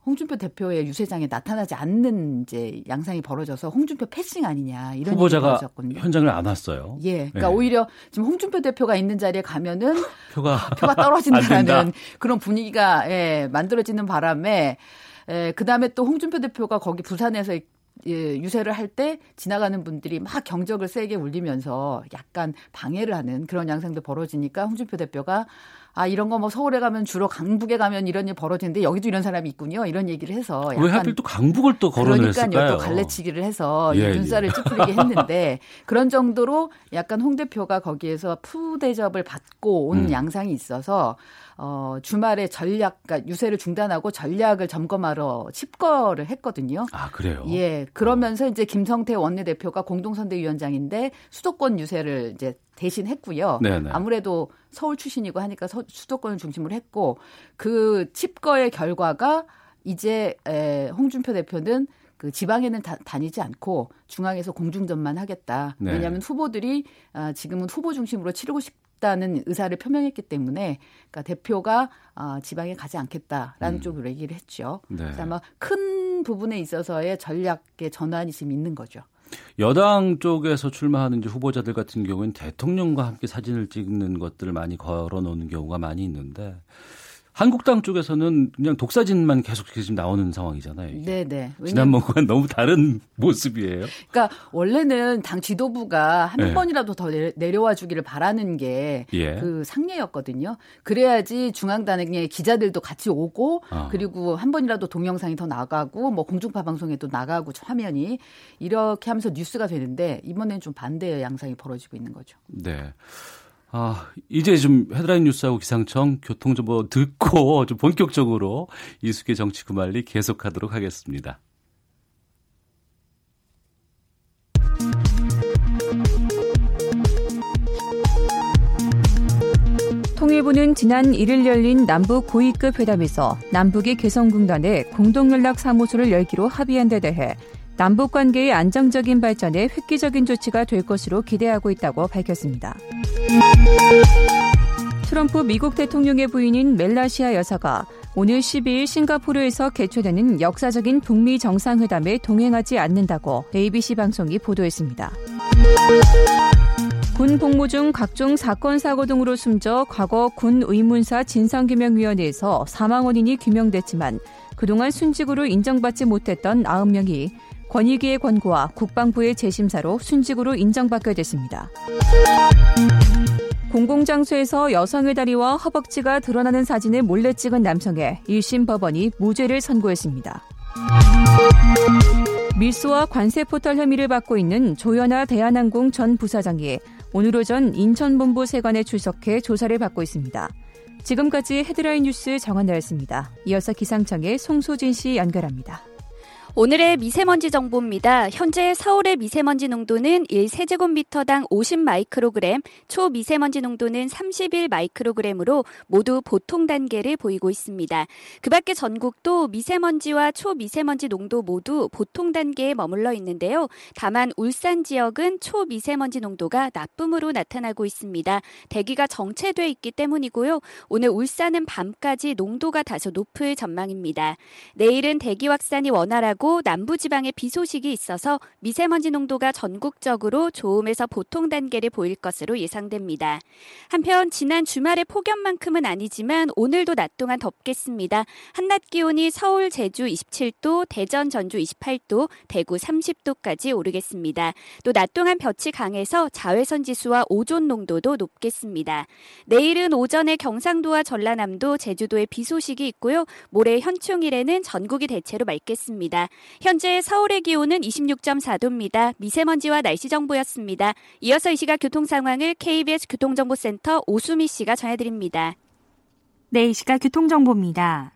홍준표 대표의 유세장에 나타나지 않는 이제 양상이 벌어져서 홍준표 패싱 아니냐 이런 후보자가 얘기가 있었거든요. 현장을 안 왔어요. 예, 그러니까 네. 오히려 지금 홍준표 대표가 있는 자리에 가면은 표가 떨어진다라는 그런 분위기가 예, 만들어지는 바람에 예, 그 다음에 또 홍준표 대표가 거기 부산에서 예, 유세를 할 때 지나가는 분들이 막 경적을 세게 울리면서 약간 방해를 하는 그런 양상도 벌어지니까 홍준표 대표가 아, 이런 거 뭐 서울에 가면 주로 강북에 가면 이런 일 벌어지는데 여기도 이런 사람이 있군요. 이런 얘기를 해서 약간 왜 하필 또 강북을 또 거론했을까요? 그러니까요. 또 갈래치기를 해서 예, 눈살을 찌푸리게 했는데 그런 정도로 약간 홍 대표가 거기에서 푸 대접을 받고 온 양상이 있어서 주말에 전략, 그러니까 유세를 중단하고 전략을 점검하러 칩거를 했거든요. 아, 그래요? 예. 그러면서 이제 김성태 원내대표가 공동선대위원장인데 수도권 유세를 이제 대신 했고요. 네네. 아무래도 서울 출신이고 하니까 수도권을 중심으로 했고 그 칩거의 결과가 이제 홍준표 대표는 그 지방에는 다니지 않고 중앙에서 공중전만 하겠다. 네. 왜냐하면 후보들이 지금은 후보 중심으로 치르고 싶다는 의사를 표명했기 때문에 그러니까 대표가 지방에 가지 않겠다라는 쪽으로 얘기를 했죠. 네. 그래서 아마 큰 부분에 있어서의 전략의 전환이 지금 있는 거죠. 여당 쪽에서 출마하는 후보자들 같은 경우는 대통령과 함께 사진을 찍는 것들을 많이 걸어놓는 경우가 많이 있는데 한국당 쪽에서는 그냥 독사진만 계속 지금 나오는 상황이잖아요. 네네. 지난번과 너무 다른 모습이에요. 그러니까 원래는 당 지도부가 한 네. 번이라도 더 내려와 주기를 바라는 게 그 상례였거든요. 그래야지 중앙단행의 기자들도 같이 오고 그리고 한 번이라도 동영상이 더 나가고 뭐 공중파 방송에도 나가고 화면이 이렇게 하면서 뉴스가 되는데 이번에는 좀 반대의 양상이 벌어지고 있는 거죠. 네. 아, 이제 좀 헤드라인 뉴스하고 기상청 교통정보 듣고 좀 본격적으로 이수기 정치구말리 계속하도록 하겠습니다. 통일부는 지난 1일 열린 남북 고위급 회담에서 남북이 개성공단에 공동연락사무소를 열기로 합의한 데 대해 남북관계의 안정적인 발전에 획기적인 조치가 될 것으로 기대하고 있다고 밝혔습니다. 트럼프 미국 대통령의 부인인 멜라시아 여사가 오늘 12일 싱가포르에서 개최되는 역사적인 북미 정상회담에 동행하지 않는다고 ABC 방송이 보도했습니다. 군 복무 중 각종 사건, 사고 등으로 숨져 과거 군 의문사 진상규명위원회에서 사망 원인이 규명됐지만 그동안 순직으로 인정받지 못했던 9명이 권익위의 권고와 국방부의 재심사로 순직으로 인정받게 됐습니다. 공공장소에서 여성의 다리와 허벅지가 드러나는 사진을 몰래 찍은 남성에 1심 법원이 무죄를 선고했습니다. 밀수와 관세포털 혐의를 받고 있는 조현아 대한항공 전 부사장이 오늘 오전 인천본부 세관에 출석해 조사를 받고 있습니다. 지금까지 헤드라인 뉴스 정한나였습니다. 이어서 기상청의 송소진 씨 연결합니다. 오늘의 미세먼지 정보입니다. 현재 서울의 미세먼지 농도는 1세제곱미터당 50마이크로그램, 초미세먼지 농도는 31마이크로그램으로 모두 보통 단계를 보이고 있습니다. 그 밖에 전국도 미세먼지와 초미세먼지 농도 모두 보통 단계에 머물러 있는데요. 다만 울산 지역은 초미세먼지 농도가 나쁨으로 나타나고 있습니다. 대기가 정체돼 있기 때문이고요. 오늘 울산은 밤까지 농도가 다소 높을 전망입니다. 내일은 대기 확산이 원활하고 남부지방에 비 소식이 있어서 미세먼지 농도가 전국적으로 좋음에서 보통 단계를 보일 것으로 예상됩니다. 한편 지난 주말의 폭염만큼은 아니지만 오늘도 낮 동안 덥겠습니다. 한낮 기온이 서울, 제주 27도, 대전, 전주 28도, 대구 30도까지 오르겠습니다. 또 낮 동안 볕이 강해서 자외선 지수와 오존 농도도 높겠습니다. 내일은 오전에 경상도와 전라남도, 제주도에 비 소식이 있고요. 모레 현충일에는 전국이 대체로 맑겠습니다. 현재 서울의 기온은 26.4도입니다. 미세먼지와 날씨 정보였습니다. 이어서 이 시각 교통 상황을 KBS 교통정보센터 오수미 씨가 전해드립니다. 네, 이 시각 교통정보입니다.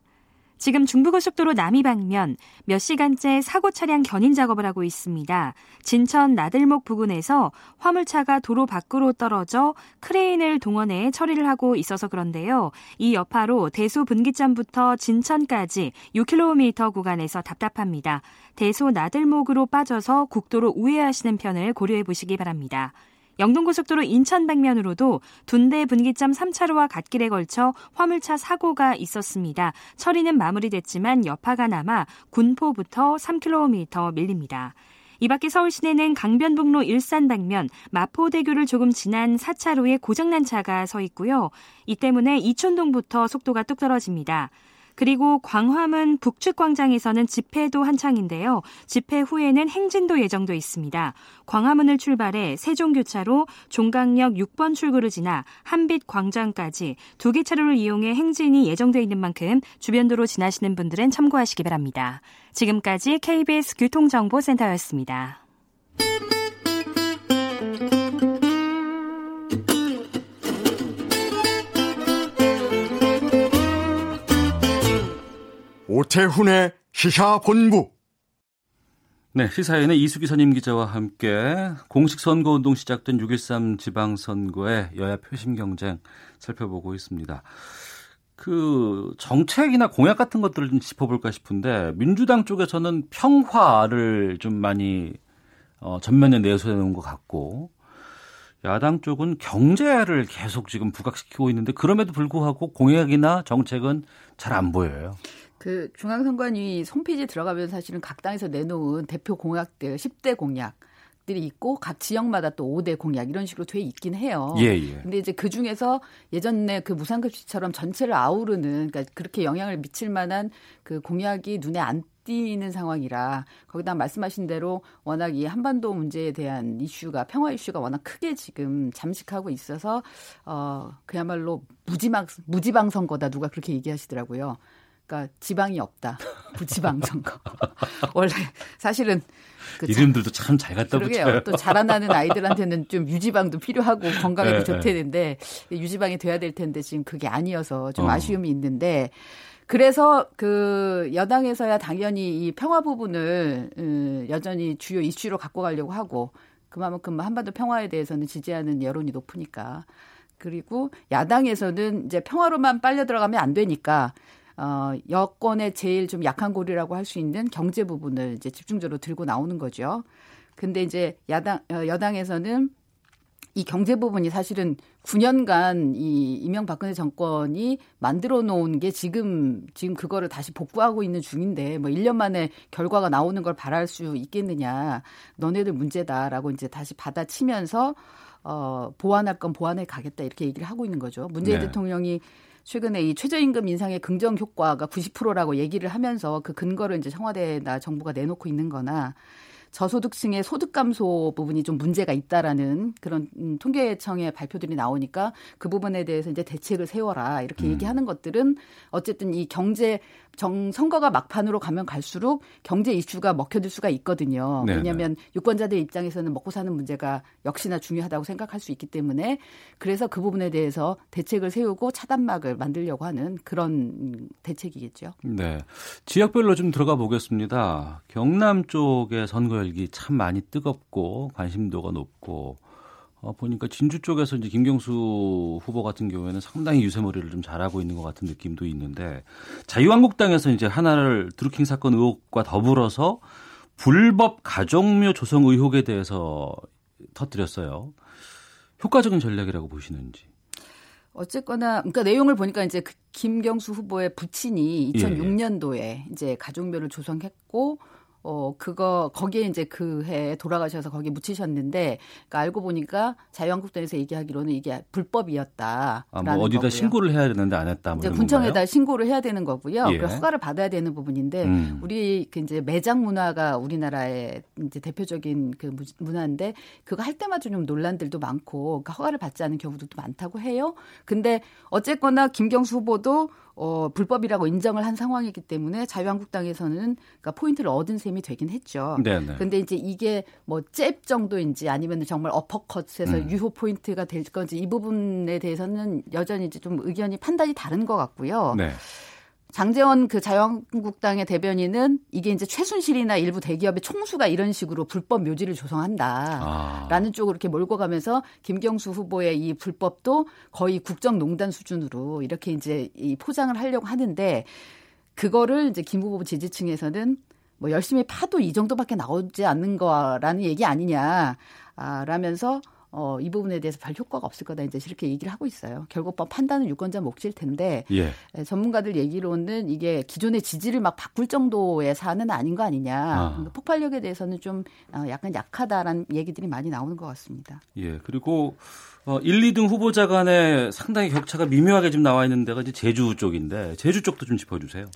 지금 중부고속도로 남이방면 몇 시간째 사고 차량 견인 작업을 하고 있습니다. 진천 나들목 부근에서 화물차가 도로 밖으로 떨어져 크레인을 동원해 처리를 하고 있어서 그런데요. 이 여파로 대소 분기점부터 진천까지 6km 구간에서 답답합니다. 대소 나들목으로 빠져서 국도로 우회하시는 편을 고려해 보시기 바랍니다. 영동고속도로 인천 방면으로도 둔대 분기점 3차로와 갓길에 걸쳐 화물차 사고가 있었습니다. 처리는 마무리됐지만 여파가 남아 군포부터 3km 밀립니다. 이 밖에 서울 시내는 강변북로 일산 방면 마포대교를 조금 지난 4차로에 고장난 차가 서 있고요. 이 때문에 이촌동부터 속도가 뚝 떨어집니다. 그리고 광화문 북측 광장에서는 집회도 한창인데요. 집회 후에는 행진도 예정돼 있습니다. 광화문을 출발해 세종교차로 종강역 6번 출구를 지나 한빛광장까지 두 개 차로를 이용해 행진이 예정돼 있는 만큼 주변도로 지나시는 분들은 참고하시기 바랍니다. 지금까지 KBS 교통정보센터였습니다. 오태훈의 시사본부. 네, 시사인의 이수기 선임 기자와 함께 공식 선거운동 시작된 6.13 지방선거의 여야 표심 경쟁 살펴보고 있습니다. 그 정책이나 공약 같은 것들을 좀 짚어볼까 싶은데, 민주당 쪽에서는 평화를 좀 많이 전면에 내세우는 것 같고, 야당 쪽은 경제를 계속 지금 부각시키고 있는데, 그럼에도 불구하고 공약이나 정책은 잘 안 보여요. 그 중앙선관위 홈페이지에 들어가면 사실은 각 당에서 내놓은 대표 공약들, 10대 공약들이 있고 각 지역마다 또 5대 공약 이런 식으로 돼 있긴 해요. 예. 근데 이제 그 중에서 예전에 그 무상급식처럼 전체를 아우르는, 그러니까 그렇게 영향을 미칠 만한 그 공약이 눈에 안 띄는 상황이라, 거기다 말씀하신 대로 워낙 이 한반도 문제에 대한 이슈가, 평화 이슈가 워낙 크게 지금 잠식하고 있어서 그야말로 무지방 선거다, 누가 그렇게 얘기하시더라고요. 그러니까 지방이 없다. 부지방 선거. 원래 사실은 그 이름들도 참 잘 갖다 붙여요. 또 자라나는 아이들한테는 좀 유지방도 필요하고 건강에도 네, 좋대는데 유지방이 돼야 될 텐데 지금 그게 아니어서 좀 아쉬움이 있는데, 그래서 그 여당에서야 당연히 이 평화 부분을 여전히 주요 이슈로 갖고 가려고 하고, 그만큼 한반도 평화에 대해서는 지지하는 여론이 높으니까. 그리고 야당에서는 이제 평화로만 빨려 들어가면 안 되니까 여권의 제일 좀 약한 고리라고 할 수 있는 경제 부분을 이제 집중적으로 들고 나오는 거죠. 근데 이제 여당에서는 이 경제 부분이 사실은 9년간 이 이명박근혜 정권이 만들어 놓은 게 지금 그거를 다시 복구하고 있는 중인데, 뭐 1년 만에 결과가 나오는 걸 바랄 수 있겠느냐, 너네들 문제다라고 이제 다시 받아치면서 보완할 건 보완해 가겠다 이렇게 얘기를 하고 있는 거죠. 문재인 네, 대통령이 최근에 이 최저임금 인상의 긍정 효과가 90%라고 얘기를 하면서 그 근거를 이제 청와대나 정부가 내놓고 있는 거나, 저소득층의 소득 감소 부분이 좀 문제가 있다라는 그런 통계청의 발표들이 나오니까 그 부분에 대해서 이제 대책을 세워라 이렇게 얘기하는 것들은, 어쨌든 이 경제 선거가 막판으로 가면 갈수록 경제 이슈가 먹혀들 수가 있거든요. 네네. 왜냐하면 유권자들 입장에서는 먹고 사는 문제가 역시나 중요하다고 생각할 수 있기 때문에, 그래서 그 부분에 대해서 대책을 세우고 차단막을 만들려고 하는 그런 대책이겠죠. 네, 지역별로 좀 들어가 보겠습니다. 경남 쪽의 선거 열기 참 많이 뜨겁고 관심도가 높고, 보니까 진주 쪽에서 이제 김경수 후보 같은 경우에는 상당히 유세머리를 좀 잘하고 있는 것 같은 느낌도 있는데, 자유한국당에서 이제 하나를 드루킹 사건 의혹과 더불어서 불법 가정묘 조성 의혹에 대해서 터뜨렸어요. 효과적인 전략이라고 보시는지. 어쨌거나, 그러니까 내용을 보니까 이제 그 김경수 후보의 부친이 2006년도에 이제 가정묘를 조성했고, 거기에 이제 그 해에 돌아가셔서 거기에 묻히셨는데, 그러니까 알고 보니까 자유한국당에서 얘기하기로는 이게 불법이었다. 어디다 거고요. 신고를 해야 되는데 안 했다. 이제 군청에다 건가요? 신고를 해야 되는 거고요. 예. 허가를 받아야 되는 부분인데, 우리 그 이제 매장 문화가 우리나라의 이제 대표적인 그 문화인데, 그거 할 때마다 좀 논란들도 많고, 그러니까 허가를 받지 않은 경우도 많다고 해요. 근데 어쨌거나 김경수 후보도 불법이라고 인정을 한 상황이기 때문에 자유한국당에서는 그러니까 포인트를 얻은 셈이 되긴 했죠. 그런데 이제 이게 뭐 잽 정도인지 아니면 정말 어퍼컷에서 유효 포인트가 될 건지, 이 부분에 대해서는 여전히 이제 좀 의견이, 판단이 다른 것 같고요. 네. 장제원 그 자유한국당의 대변인은 이게 이제 최순실이나 일부 대기업의 총수가 이런 식으로 불법 묘지를 조성한다라는 쪽으로 이렇게 몰고 가면서, 김경수 후보의 이 불법도 거의 국정농단 수준으로 이렇게 이제 이 포장을 하려고 하는데, 그거를 이제 김 후보 지지층에서는 뭐 열심히 파도 이 정도밖에 나오지 않는 거라는 얘기 아니냐라면서 이 부분에 대해서 별 효과가 없을 거다 이제 이렇게 얘기를 하고 있어요. 결국 판단은 유권자 몫일 텐데 예. 전문가들 얘기로는 이게 기존의 지지를 막 바꿀 정도의 사안은 아닌 거 아니냐. 그러니까 폭발력에 대해서는 좀 약간 약하다라는 얘기들이 많이 나오는 것 같습니다. 예. 그리고 1, 2등 후보자 간에 상당히 격차가 미묘하게 지금 나와 있는 데가 이제 제주 쪽인데 제주 쪽도 좀 짚어주세요.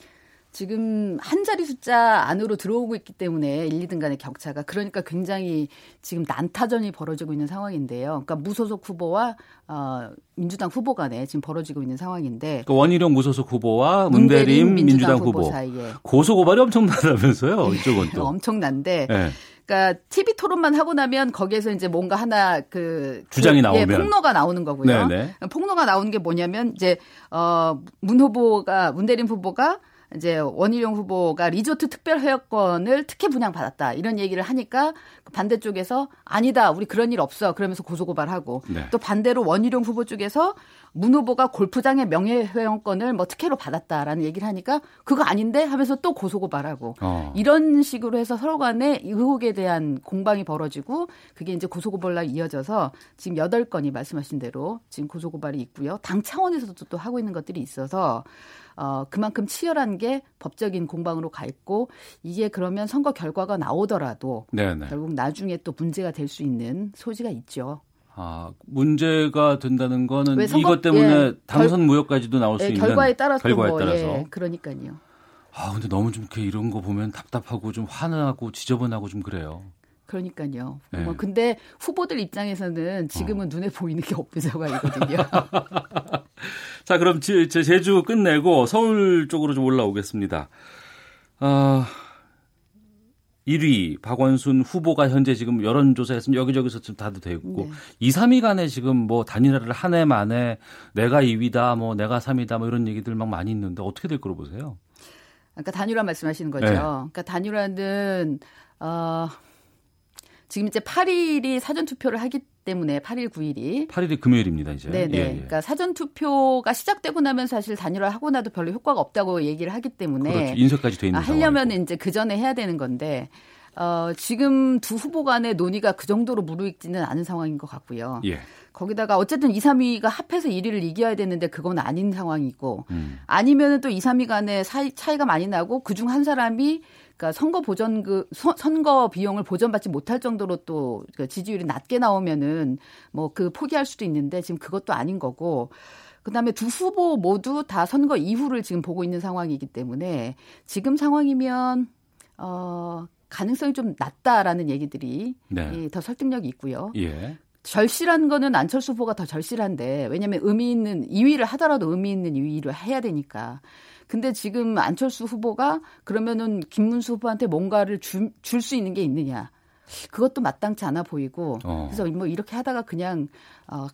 지금 한 자리 숫자 안으로 들어오고 있기 때문에 1, 2등 간의 격차가 그러니까 굉장히 지금 난타전이 벌어지고 있는 상황인데요. 그러니까 무소속 후보와 민주당 후보 간에 지금 벌어지고 있는 상황인데 그러니까 원희룡 무소속 후보와 문대림 민주당 후보 사이에 고소고발이 엄청나다면서요. 이쪽은 또. 엄청난데. 네. 그러니까 TV 토론만 하고 나면 거기에서 이제 뭔가 하나 그 주장이 나오면 폭로가 나오는 거고요. 네네. 폭로가 나오는 게 뭐냐면 이제 문대림 후보가 이제 원희룡 후보가 리조트 특별 회원권을 특혜 분양 받았다 이런 얘기를 하니까 반대 쪽에서 아니다 우리 그런 일 없어 그러면서 고소고발하고 네. 또 반대로 원희룡 후보 쪽에서 문 후보가 골프장의 명예 회원권을 뭐 특혜로 받았다라는 얘기를 하니까 그거 아닌데 하면서 또 고소고발하고 이런 식으로 해서 서로 간에 의혹에 대한 공방이 벌어지고 그게 이제 고소고발로 이어져서 지금 8건이 말씀하신 대로 지금 고소고발이 있고요 당 차원에서도 또 하고 있는 것들이 있어서. 그만큼 치열한 게 법적인 공방으로 가 있고 이게 그러면 선거 결과가 나오더라도 네네. 결국 나중에 또 문제가 될 수 있는 소지가 있죠. 문제가 된다는 거는 이것 때문에 당선 무효까지도 나올 수 있는 결과에 따라서. 예, 그러니까요. 근데 너무 좀 이렇게 이런 거 보면 답답하고 좀 화나고 지저분하고 좀 그래요. 그러니까요. 네. 근데 후보들 입장에서는 지금은 눈에 보이는 게 없어서거든요. 자, 그럼 제주 끝내고 서울 쪽으로 좀 올라오겠습니다. 1위 박원순 후보가 현재 지금 여론조사에서 여기저기서 좀 다도 되고 네. 2, 3위 간에 지금 뭐 단일화를 한 해 만에 내가 2위다, 뭐 내가 3위다, 뭐 이런 얘기들 막 많이 있는데 어떻게 될 거로 보세요? 그러니까 단일화 말씀하시는 거죠. 네. 그러니까 단일화는 지금 이제 8일이 사전투표를 하기 때문에 8일, 9일이. 8일이 금요일입니다. 이제. 네네. 예, 예. 그러니까 사전투표가 시작되고 나면 사실 단일화하고 나도 별로 효과가 없다고 얘기를 하기 때문에. 그렇죠. 인쇄까지 돼 있는 상황이고. 하려면 이제 그 전에 해야 되는 건데. 지금 두 후보 간의 논의가 그 정도로 무르익지는 않은 상황인 것 같고요. 예. 거기다가 어쨌든 2, 3위가 합해서 1위를 이겨야 되는데 그건 아닌 상황이고 아니면 또 2, 3위 간의 차이가 많이 나고 그중 한 사람이 그러니까 선거 비용을 보전받지 못할 정도로 또 그러니까 지지율이 낮게 나오면은 뭐 그 포기할 수도 있는데 지금 그것도 아닌 거고. 그다음에 두 후보 모두 다 선거 이후를 지금 보고 있는 상황이기 때문에 지금 상황이면 가능성이 좀 낮다라는 얘기들이 네. 더 설득력이 있고요. 예. 절실한 거는 안철수 후보가 더 절실한데 왜냐하면 의미 있는 2위를 하더라도 의미 있는 2위를 해야 되니까. 근데 지금 안철수 후보가 그러면은 김문수 후보한테 뭔가를 줄 수 있는 게 있느냐. 그것도 마땅치 않아 보이고 그래서 뭐 이렇게 하다가 그냥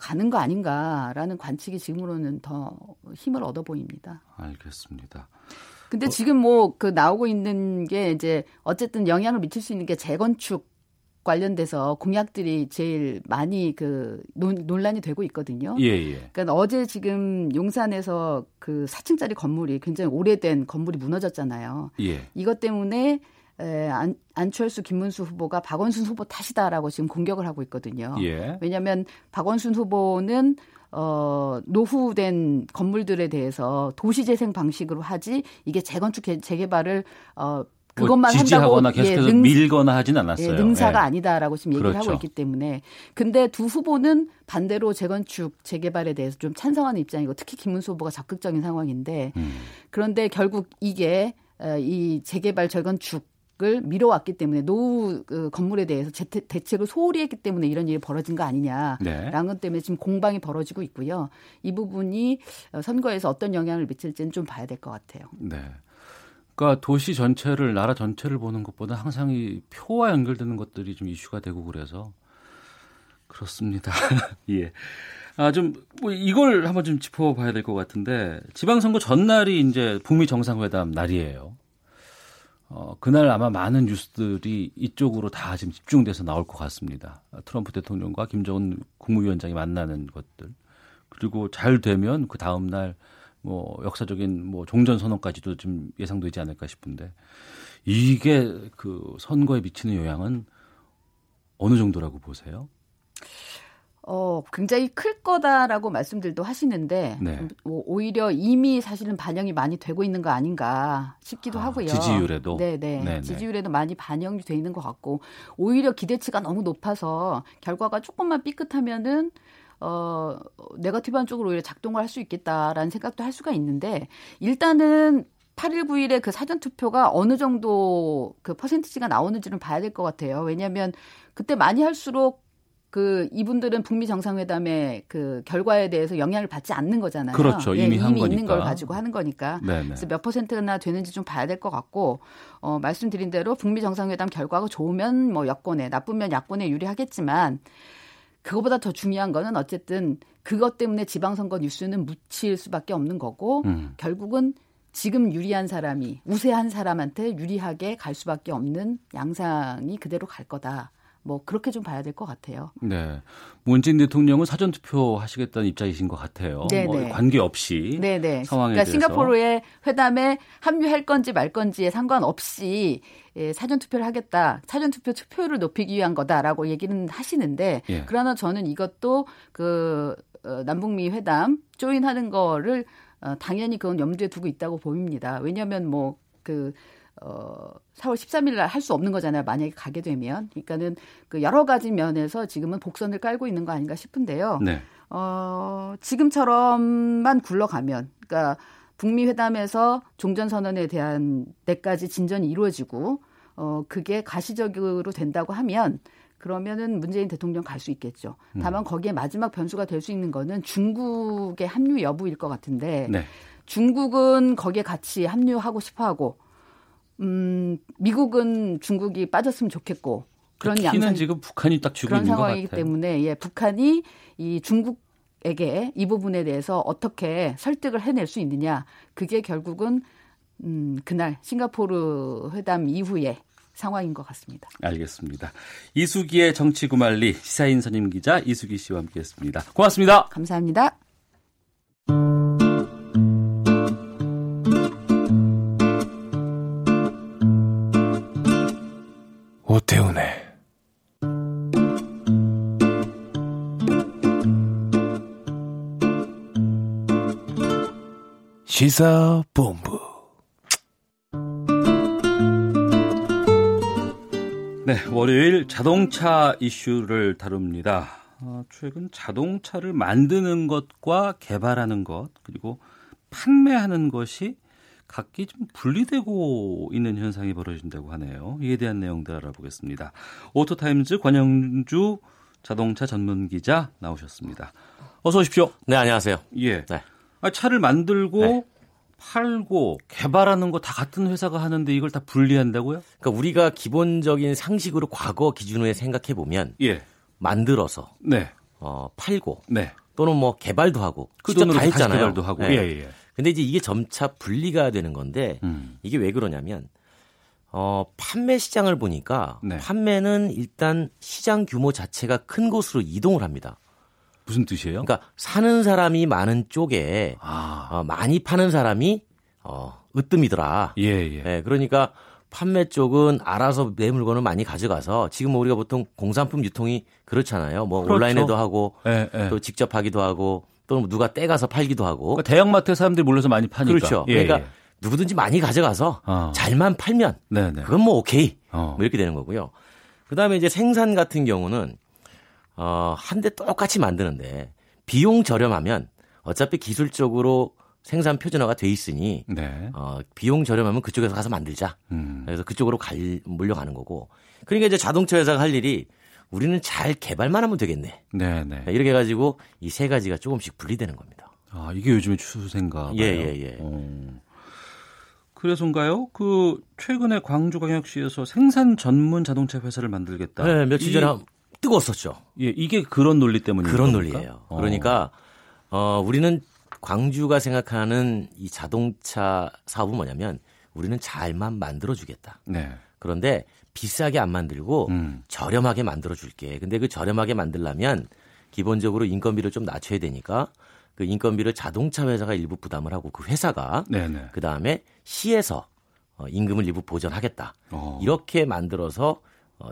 가는 거 아닌가라는 관측이 지금으로는 더 힘을 얻어 보입니다. 알겠습니다. 근데 지금 뭐 그 나오고 있는 게 이제 어쨌든 영향을 미칠 수 있는 게 재건축 관련돼서 공약들이 제일 많이 그 논란이 되고 있거든요. 예. 그러니까 어제 지금 용산에서 그 4층짜리 건물이 굉장히 오래된 건물이 무너졌잖아요. 예. 이것 때문에 안철수, 김문수 후보가 박원순 후보 탓이다라고 지금 공격을 하고 있거든요. 예. 왜냐하면 박원순 후보는 노후된 건물들에 대해서 도시재생 방식으로 하지 이게 재건축 재개발을 그것만 지지하거나 한다고 계속해서 밀거나 하진 않았어요. 능사가 아니다라고 지금 얘기를 하고 있기 때문에. 근데 두 후보는 반대로 재건축 재개발에 대해서 좀 찬성하는 입장이고 특히 김문수 후보가 적극적인 상황인데 그런데 결국 이게 이 재개발 재건축 을 미뤄왔기 때문에 노후 건물에 대해서 대책을 소홀히 했기 때문에 이런 일이 벌어진 거 아니냐라는 것 때문에 지금 공방이 벌어지고 있고요. 이 부분이 선거에서 어떤 영향을 미칠지는 좀 봐야 될 것 같아요. 네, 그러니까 도시 전체를 나라 전체를 보는 것보다 항상 이 표와 연결되는 것들이 좀 이슈가 되고 그래서 그렇습니다. 예. 좀 뭐 이걸 한번 좀 짚어봐야 될 것 같은데 지방선거 전날이 이제 북미 정상회담 날이에요. 그날 아마 많은 뉴스들이 이쪽으로 다 지금 집중돼서 나올 것 같습니다. 트럼프 대통령과 김정은 국무위원장이 만나는 것들. 그리고 잘 되면 그 다음날 뭐 역사적인 뭐 종전선언까지도 좀 예상되지 않을까 싶은데 이게 그 선거에 미치는 영향은 어느 정도라고 보세요? 굉장히 클 거다라고 말씀들도 하시는데 네. 뭐 오히려 이미 사실은 반영이 많이 되고 있는 거 아닌가 싶기도 하고요. 지지율에도? 네네. 지지율에도 많이 반영이 돼 있는 것 같고 오히려 기대치가 너무 높아서 결과가 조금만 삐끗하면은 네거티브한 쪽으로 오히려 작동을 할 수 있겠다라는 생각도 할 수가 있는데 일단은 8일 9일에 그 사전투표가 어느 정도 그 퍼센티지가 나오는지는 봐야 될 것 같아요. 왜냐하면 그때 많이 할수록 그 이분들은 북미 정상회담의 그 결과에 대해서 영향을 받지 않는 거잖아요. 그렇죠. 이미 있는 걸 가지고 하는 거니까. 네네. 그래서 몇 퍼센트나 되는지 좀 봐야 될 것 같고 말씀드린 대로 북미 정상회담 결과가 좋으면 뭐 여권에 나쁘면 야권에 유리하겠지만 그거보다 더 중요한 거는 어쨌든 그것 때문에 지방선거 뉴스는 묻힐 수밖에 없는 거고 결국은 지금 유리한 사람이 우세한 사람한테 유리하게 갈 수밖에 없는 양상이 그대로 갈 거다. 뭐 그렇게 좀 봐야 될 것 같아요. 네, 문재인 대통령은 사전투표 하시겠다는 입장이신 것 같아요. 뭐 관계없이 네네. 상황에 그러니까 대해서. 싱가포르의 회담에 합류할 건지 말 건지에 상관없이 사전투표를 하겠다. 사전투표 투표율을 높이기 위한 거다라고 얘기는 하시는데 예. 그러나 저는 이것도 그 남북미 회담 조인하는 거를 당연히 그건 염두에 두고 있다고 보입니다. 왜냐하면 뭐 그 4월 13일 날 할 수 없는 거잖아요. 만약에 가게 되면. 그러니까는 그 여러 가지 면에서 지금은 복선을 깔고 있는 거 아닌가 싶은데요. 네. 지금처럼만 굴러가면, 그러니까 북미 회담에서 종전선언에 대한 데까지 진전이 이루어지고, 그게 가시적으로 된다고 하면, 그러면은 문재인 대통령 갈 수 있겠죠. 다만 거기에 마지막 변수가 될 수 있는 거는 중국의 합류 여부일 것 같은데, 네. 중국은 거기에 같이 합류하고 싶어 하고, 미국은 중국이 빠졌으면 좋겠고 그런 양상 지금 북한이 딱 쥐고 있는 것 같아요. 그런 상황이기 때문에 예, 북한이 이 중국에게 이 부분에 대해서 어떻게 설득을 해낼 수 있느냐 그게 결국은 그날 싱가포르 회담 이후의 상황인 것 같습니다. 알겠습니다. 이수기의 정치구말리 시사인 선임 기자 이수기 씨와 함께했습니다. 고맙습니다. 감사합니다. 오태훈의 시사본부. 네, 월요일 자동차 이슈를 다룹니다. 최근 자동차를 만드는 것과 개발하는 것 그리고 판매하는 것이 각기 좀 분리되고 있는 현상이 벌어진다고 하네요. 이에 대한 내용들 알아보겠습니다. 오토타임즈 권영주 자동차 전문 기자 나오셨습니다. 어서 오십시오. 네, 안녕하세요. 예. 네. 차를 만들고 네. 팔고 개발하는 거 다 같은 회사가 하는데 이걸 다 분리한다고요? 그러니까 우리가 기본적인 상식으로 과거 기준으로 생각해 보면 예. 만들어서 네. 팔고 네. 또는 뭐 개발도 하고 그 직접 다 했잖아요. 개발도 하고. 네. 예, 예. 근데 이제 이게 점차 분리가 되는 건데 이게 왜 그러냐면 판매 시장을 보니까 네. 판매는 일단 시장 규모 자체가 큰 곳으로 이동을 합니다. 무슨 뜻이에요? 그러니까 사는 사람이 많은 쪽에 많이 파는 사람이 으뜸이더라. 예, 예. 네, 그러니까 판매 쪽은 알아서 내 물건을 많이 가져가서 지금 우리가 보통 공산품 유통이 그렇잖아요. 뭐 그렇죠. 온라인에도 하고 예, 예. 또 직접 하기도 하고. 또는 누가 떼가서 팔기도 하고. 그러니까 대형마트에 사람들이 몰려서 많이 파니까. 그렇죠. 예, 그러니까 예. 누구든지 많이 가져가서 잘만 팔면 네네. 그건 뭐 오케이. 뭐 이렇게 되는 거고요. 그다음에 이제 생산 같은 경우는 한 대 똑같이 만드는데 비용 저렴하면 어차피 기술적으로 생산 표준화가 돼 있으니 네. 비용 저렴하면 그쪽에서 가서 만들자. 그래서 그쪽으로 몰려가는 거고. 그러니까 이제 자동차 회사가 할 일이 우리는 잘 개발만 하면 되겠네. 네네. 이렇게 해가지고 이 세 가지가 조금씩 분리되는 겁니다. 아, 이게 요즘의 추세인가 봐요. 예. 그래서인가요? 최근에 광주광역시에서 생산 전문 자동차 회사를 만들겠다. 네, 며칠 전에 뜨거웠었죠. 예, 이게 그런 논리 때문입니다. 그런 겁니까? 논리예요. 그러니까, 우리는 광주가 생각하는 이 자동차 사업은 뭐냐면 우리는 잘만 만들어주겠다. 네. 그런데 비싸게 안 만들고 저렴하게 만들어줄게. 근데 그 저렴하게 만들려면 기본적으로 인건비를 좀 낮춰야 되니까 그 인건비를 자동차 회사가 일부 부담을 하고 그 회사가 그다음에 시에서 임금을 일부 보전하겠다. 이렇게 만들어서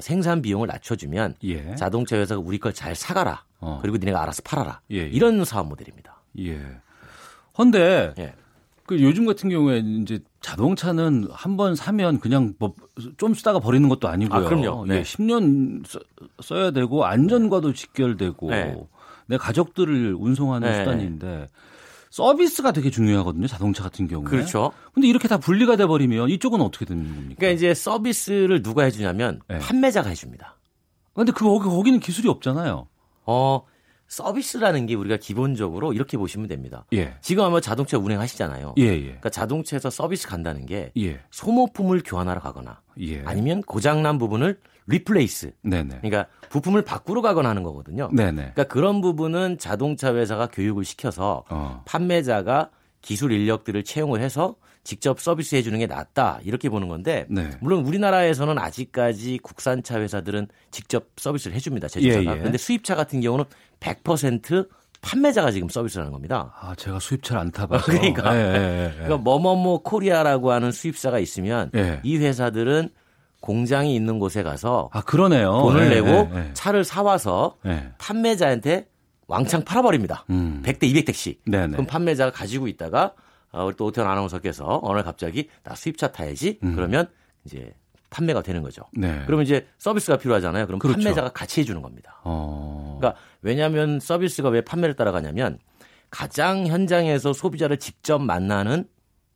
생산 비용을 낮춰주면 예. 자동차 회사가 우리 걸 잘 사가라. 그리고 니네가 알아서 팔아라. 예, 예. 이런 사업 모델입니다. 예. 헌데 예. 그 요즘 같은 경우에 이제 자동차는 한번 사면 그냥 뭐 좀 쓰다가 버리는 것도 아니고요. 아, 그럼요. 네. 예, 10년 써야 되고 안전과도 직결되고 네. 내 가족들을 운송하는 네. 수단인데 서비스가 되게 중요하거든요. 자동차 같은 경우에. 그렇죠. 근데 이렇게 다 분리가 돼 버리면 이쪽은 어떻게 되는 겁니까? 그러니까 이제 서비스를 누가 해 주냐면 네. 판매자가 해 줍니다. 근데 거기는 기술이 없잖아요. 서비스라는 게 우리가 기본적으로 이렇게 보시면 됩니다. 예. 지금 아마 자동차 운행하시잖아요. 예. 그러니까 자동차에서 서비스 간다는 게 예. 소모품을 교환하러 가거나 예. 아니면 고장난 부분을 리플레이스. 네네. 그러니까 부품을 바꾸러 가거나 하는 거거든요. 네네. 그러니까 그런 부분은 자동차 회사가 교육을 시켜서 판매자가 기술 인력들을 채용을 해서 직접 서비스해 주는 게 낫다 이렇게 보는 건데 네. 물론 우리나라에서는 아직까지 국산차 회사들은 직접 서비스를 해줍니다. 제조사가. 예, 예. 그런데 수입차 같은 경우는 100% 판매자가 지금 서비스를 하는 겁니다. 아, 제가 수입차를 안 타봐서. 그러니까. 예, 예, 예. 그러니까 뭐뭐뭐 코리아라고 하는 수입사가 있으면 예. 이 회사들은 공장이 있는 곳에 가서 아, 그러네요. 돈을 예, 내고 예, 예. 차를 사와서 예. 판매자한테 왕창 팔아버립니다. 100대 200대씩. 네네. 그럼 판매자가 가지고 있다가 우리 또 오태원 아나운서께서 어느 날 갑자기 나 수입차 타야지. 그러면 이제 판매가 되는 거죠. 네. 그러면 이제 서비스가 필요하잖아요. 그럼 그렇죠. 판매자가 같이 해주는 겁니다. 그러니까 왜냐하면 서비스가 왜 판매를 따라가냐면 가장 현장에서 소비자를 직접 만나는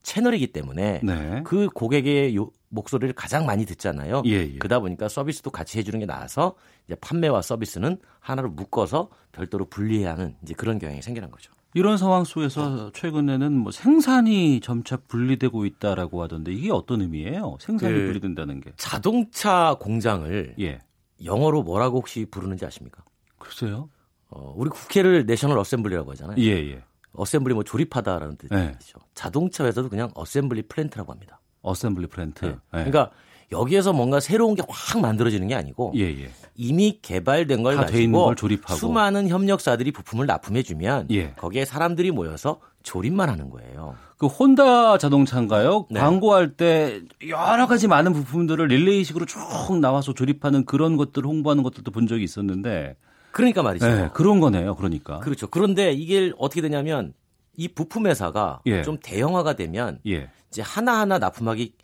채널이기 때문에 네. 그 고객의 목소리를 가장 많이 듣잖아요. 예, 예. 그러다 보니까 서비스도 같이 해주는 게 나아서 이제 판매와 서비스는 하나로 묶어서 별도로 분리해야 하는 이제 그런 경향이 생기는 거죠. 이런 상황 속에서 최근에는 뭐 생산이 점차 분리되고 있다라고 하던데 이게 어떤 의미예요? 생산이 분리된다는 게. 자동차 공장을 예. 영어로 뭐라고 혹시 부르는지 아십니까? 글쎄요. 우리 국회를 내셔널 어셈블리라고 하잖아요. 예, 예. 어셈블리 뭐 조립하다라는 뜻이죠. 예. 자동차 회사도 그냥 어셈블리 플랜트라고 합니다. 어셈블리 플랜트. 예. 예. 그러니까 여기에서 뭔가 새로운 게 확 만들어지는 게 아니고 예, 예. 이미 개발된 걸 가지고 걸 조립하고. 수많은 협력사들이 부품을 납품해 주면 예. 거기에 사람들이 모여서 조립만 하는 거예요. 그 혼다 자동차인가요? 네. 광고할 때 여러 가지 많은 부품들을 릴레이식으로 쭉 나와서 조립하는 그런 것들을 홍보하는 것들도 본 적이 있었는데 그러니까 말이죠. 네, 그런 거네요. 그러니까. 그렇죠. 그런데 이게 어떻게 되냐면 이 부품 회사가 예. 좀 대형화가 되면 예. 이제 하나하나 납품하기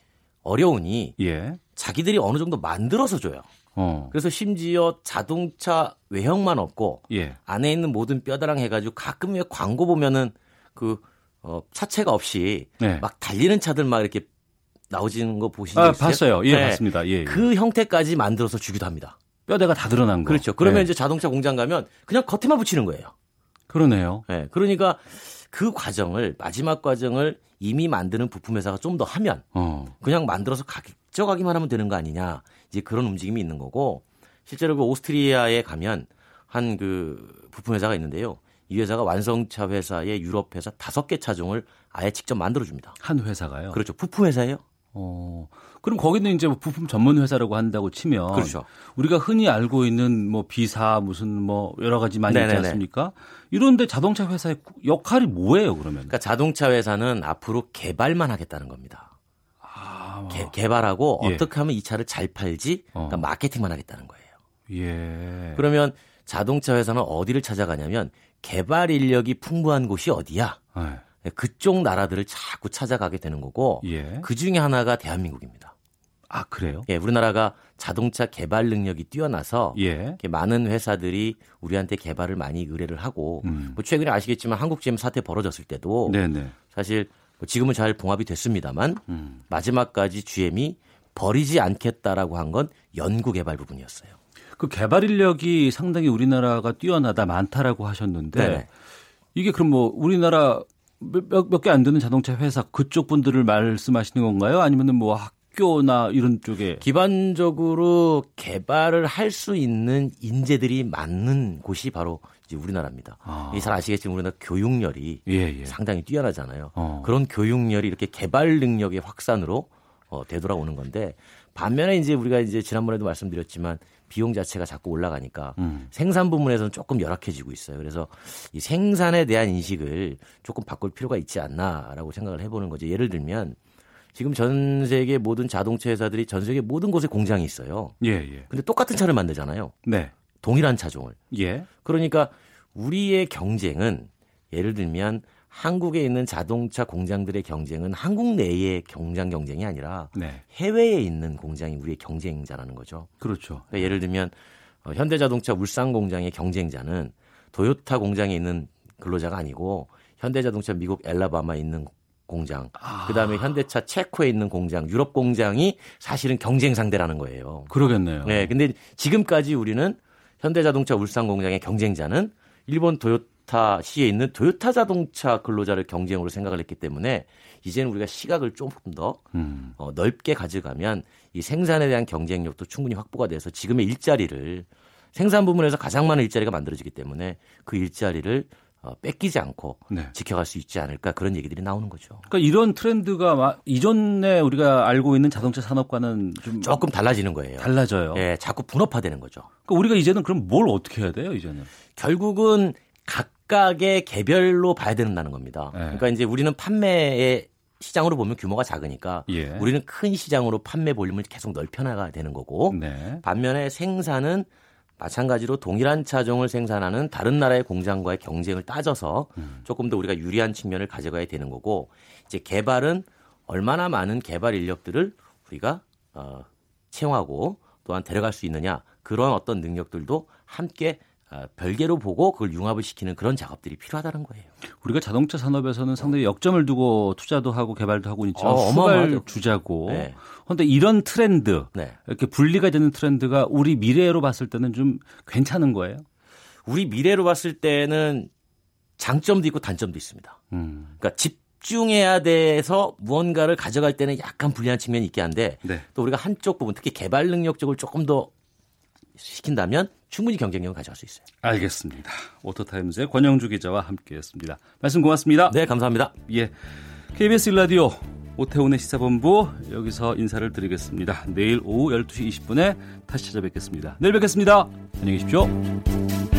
어려우니 예. 자기들이 어느 정도 만들어서 줘요. 그래서 심지어 자동차 외형만 없고 예. 안에 있는 모든 뼈다랑 해가지고 가끔 왜 광고 보면은 그 차체가 없이 네. 막 달리는 차들 막 이렇게 나오지는 거 보신 적 있어요? 봤어요. 예, 네. 봤습니다. 예, 예. 그 형태까지 만들어서 주기도 합니다. 뼈대가 다 드러난 거. 그렇죠. 그러면 예. 이제 자동차 공장 가면 그냥 겉에만 붙이는 거예요. 그러네요. 네. 그러니까 그 과정을 마지막 과정을 이미 만드는 부품 회사가 좀 더 하면 그냥 만들어서 가져가기만 하면 되는 거 아니냐 이제 그런 움직임이 있는 거고 실제로 그 오스트리아에 가면 한 그 부품 회사가 있는데요. 이 회사가 완성차 회사의 유럽 회사 5개 차종을 아예 직접 만들어줍니다. 한 회사가요? 그렇죠. 부품 회사예요. 그럼 거기는 이제 부품 전문 회사라고 한다고 치면 그렇죠. 우리가 흔히 알고 있는 뭐 비사 무슨 뭐 여러 가지 많이 네네네. 있지 않습니까? 이런데 자동차 회사의 역할이 뭐예요, 그러면? 그러니까 자동차 회사는 앞으로 개발만 하겠다는 겁니다. 개발하고 예. 어떻게 하면 이 차를 잘 팔지? 그러니까 마케팅만 하겠다는 거예요. 예. 그러면 자동차 회사는 어디를 찾아가냐면 개발 인력이 풍부한 곳이 어디야? 예. 그쪽 나라들을 자꾸 찾아가게 되는 거고 예. 그중에 하나가 대한민국입니다. 아 그래요? 예, 우리나라가 자동차 개발 능력이 뛰어나서 예. 많은 회사들이 우리한테 개발을 많이 의뢰를 하고 뭐 최근에 아시겠지만 한국 GM 사태 벌어졌을 때도 네네. 사실 지금은 잘 봉합이 됐습니다만 마지막까지 GM이 버리지 않겠다라고 한 건 연구개발 부분이었어요. 그 개발 인력이 상당히 우리나라가 뛰어나다 많다라고 하셨는데 네네. 이게 그럼 뭐 우리나라 몇 개 안 되는 자동차 회사 그쪽 분들을 말씀하시는 건가요? 아니면은 뭐 학교나 이런 쪽에 기반적으로 개발을 할 수 있는 인재들이 많은 곳이 바로 이제 우리나라입니다. 잘 아시겠지만 우리나라 교육열이 예, 예. 상당히 뛰어나잖아요. 그런 교육열이 이렇게 개발 능력의 확산으로 되돌아오는 건데 반면에 이제 우리가 이제 지난번에도 말씀드렸지만 비용 자체가 자꾸 올라가니까 생산 부문에서는 조금 열악해지고 있어요. 그래서 이 생산에 대한 인식을 조금 바꿀 필요가 있지 않나라고 생각을 해보는 거죠. 예를 들면 지금 전 세계 모든 자동차 회사들이 전 세계 모든 곳에 공장이 있어요. 예. 근데 똑같은 차를 만들잖아요. 네. 동일한 차종을. 예. 그러니까 우리의 경쟁은 예를 들면 한국에 있는 자동차 공장들의 경쟁은 한국 내의 공장 경쟁이 아니라 네. 해외에 있는 공장이 우리의 경쟁자라는 거죠. 그렇죠. 그러니까 예를 들면 현대자동차 울산 공장의 경쟁자는 도요타 공장에 있는 근로자가 아니고 현대자동차 미국 엘라바마에 있는 공장, 그다음에 현대차 체코에 있는 공장, 유럽 공장이 사실은 경쟁 상대라는 거예요. 그러겠네요. 네, 근데 지금까지 우리는 현대자동차 울산 공장의 경쟁자는 일본 도요타 시에 있는 도요타 자동차 근로자를 경쟁으로 생각을 했기 때문에 이제는 우리가 시각을 조금 더 넓게 가져가면 이 생산에 대한 경쟁력도 충분히 확보가 돼서 지금의 일자리를 생산 부문에서 가장 많은 일자리가 만들어지기 때문에 그 일자리를 뺏기지 않고 네. 지켜갈 수 있지 않을까 그런 얘기들이 나오는 거죠. 그러니까 이런 트렌드가 이전에 우리가 알고 있는 자동차 산업과는 좀 조금 달라지는 거예요. 달라져요. 예, 자꾸 분업화되는 거죠. 그러니까 우리가 이제는 그럼 뭘 어떻게 해야 돼요? 이제는 결국은 각각의 개별로 봐야 된다는 겁니다. 예. 그러니까 이제 우리는 판매의 시장으로 보면 규모가 작으니까 예. 우리는 큰 시장으로 판매 볼륨을 계속 넓혀나가야 되는 거고 네. 반면에 생산은 마찬가지로 동일한 차종을 생산하는 다른 나라의 공장과의 경쟁을 따져서 조금 더 우리가 유리한 측면을 가져가야 되는 거고 이제 개발은 얼마나 많은 개발 인력들을 우리가 채용하고 또한 데려갈 수 있느냐 그런 어떤 능력들도 함께 별개로 보고 그걸 융합을 시키는 그런 작업들이 필요하다는 거예요. 우리가 자동차 산업에서는 상당히 역점을 두고 투자도 하고 개발도 하고 있지만 수발 주자고. 네. 그런데 이런 트렌드, 네. 이렇게 분리가 되는 트렌드가 우리 미래로 봤을 때는 좀 괜찮은 거예요? 우리 미래로 봤을 때는 장점도 있고 단점도 있습니다. 그러니까 집중해야 돼서 무언가를 가져갈 때는 약간 불리한 측면이 있긴 한데 네. 또 우리가 한쪽 부분 특히 개발 능력 쪽을 조금 더 시킨다면 충분히 경쟁력을 가져갈 수 있어요. 알겠습니다. 오토타임즈의 권영주 기자와 함께했습니다. 말씀 고맙습니다. 네, 감사합니다. 예, KBS 1라디오 오태훈의 시사본부 여기서 인사를 드리겠습니다. 내일 오후 12시 20분에 다시 찾아뵙겠습니다. 내일 뵙겠습니다. 안녕히 계십시오.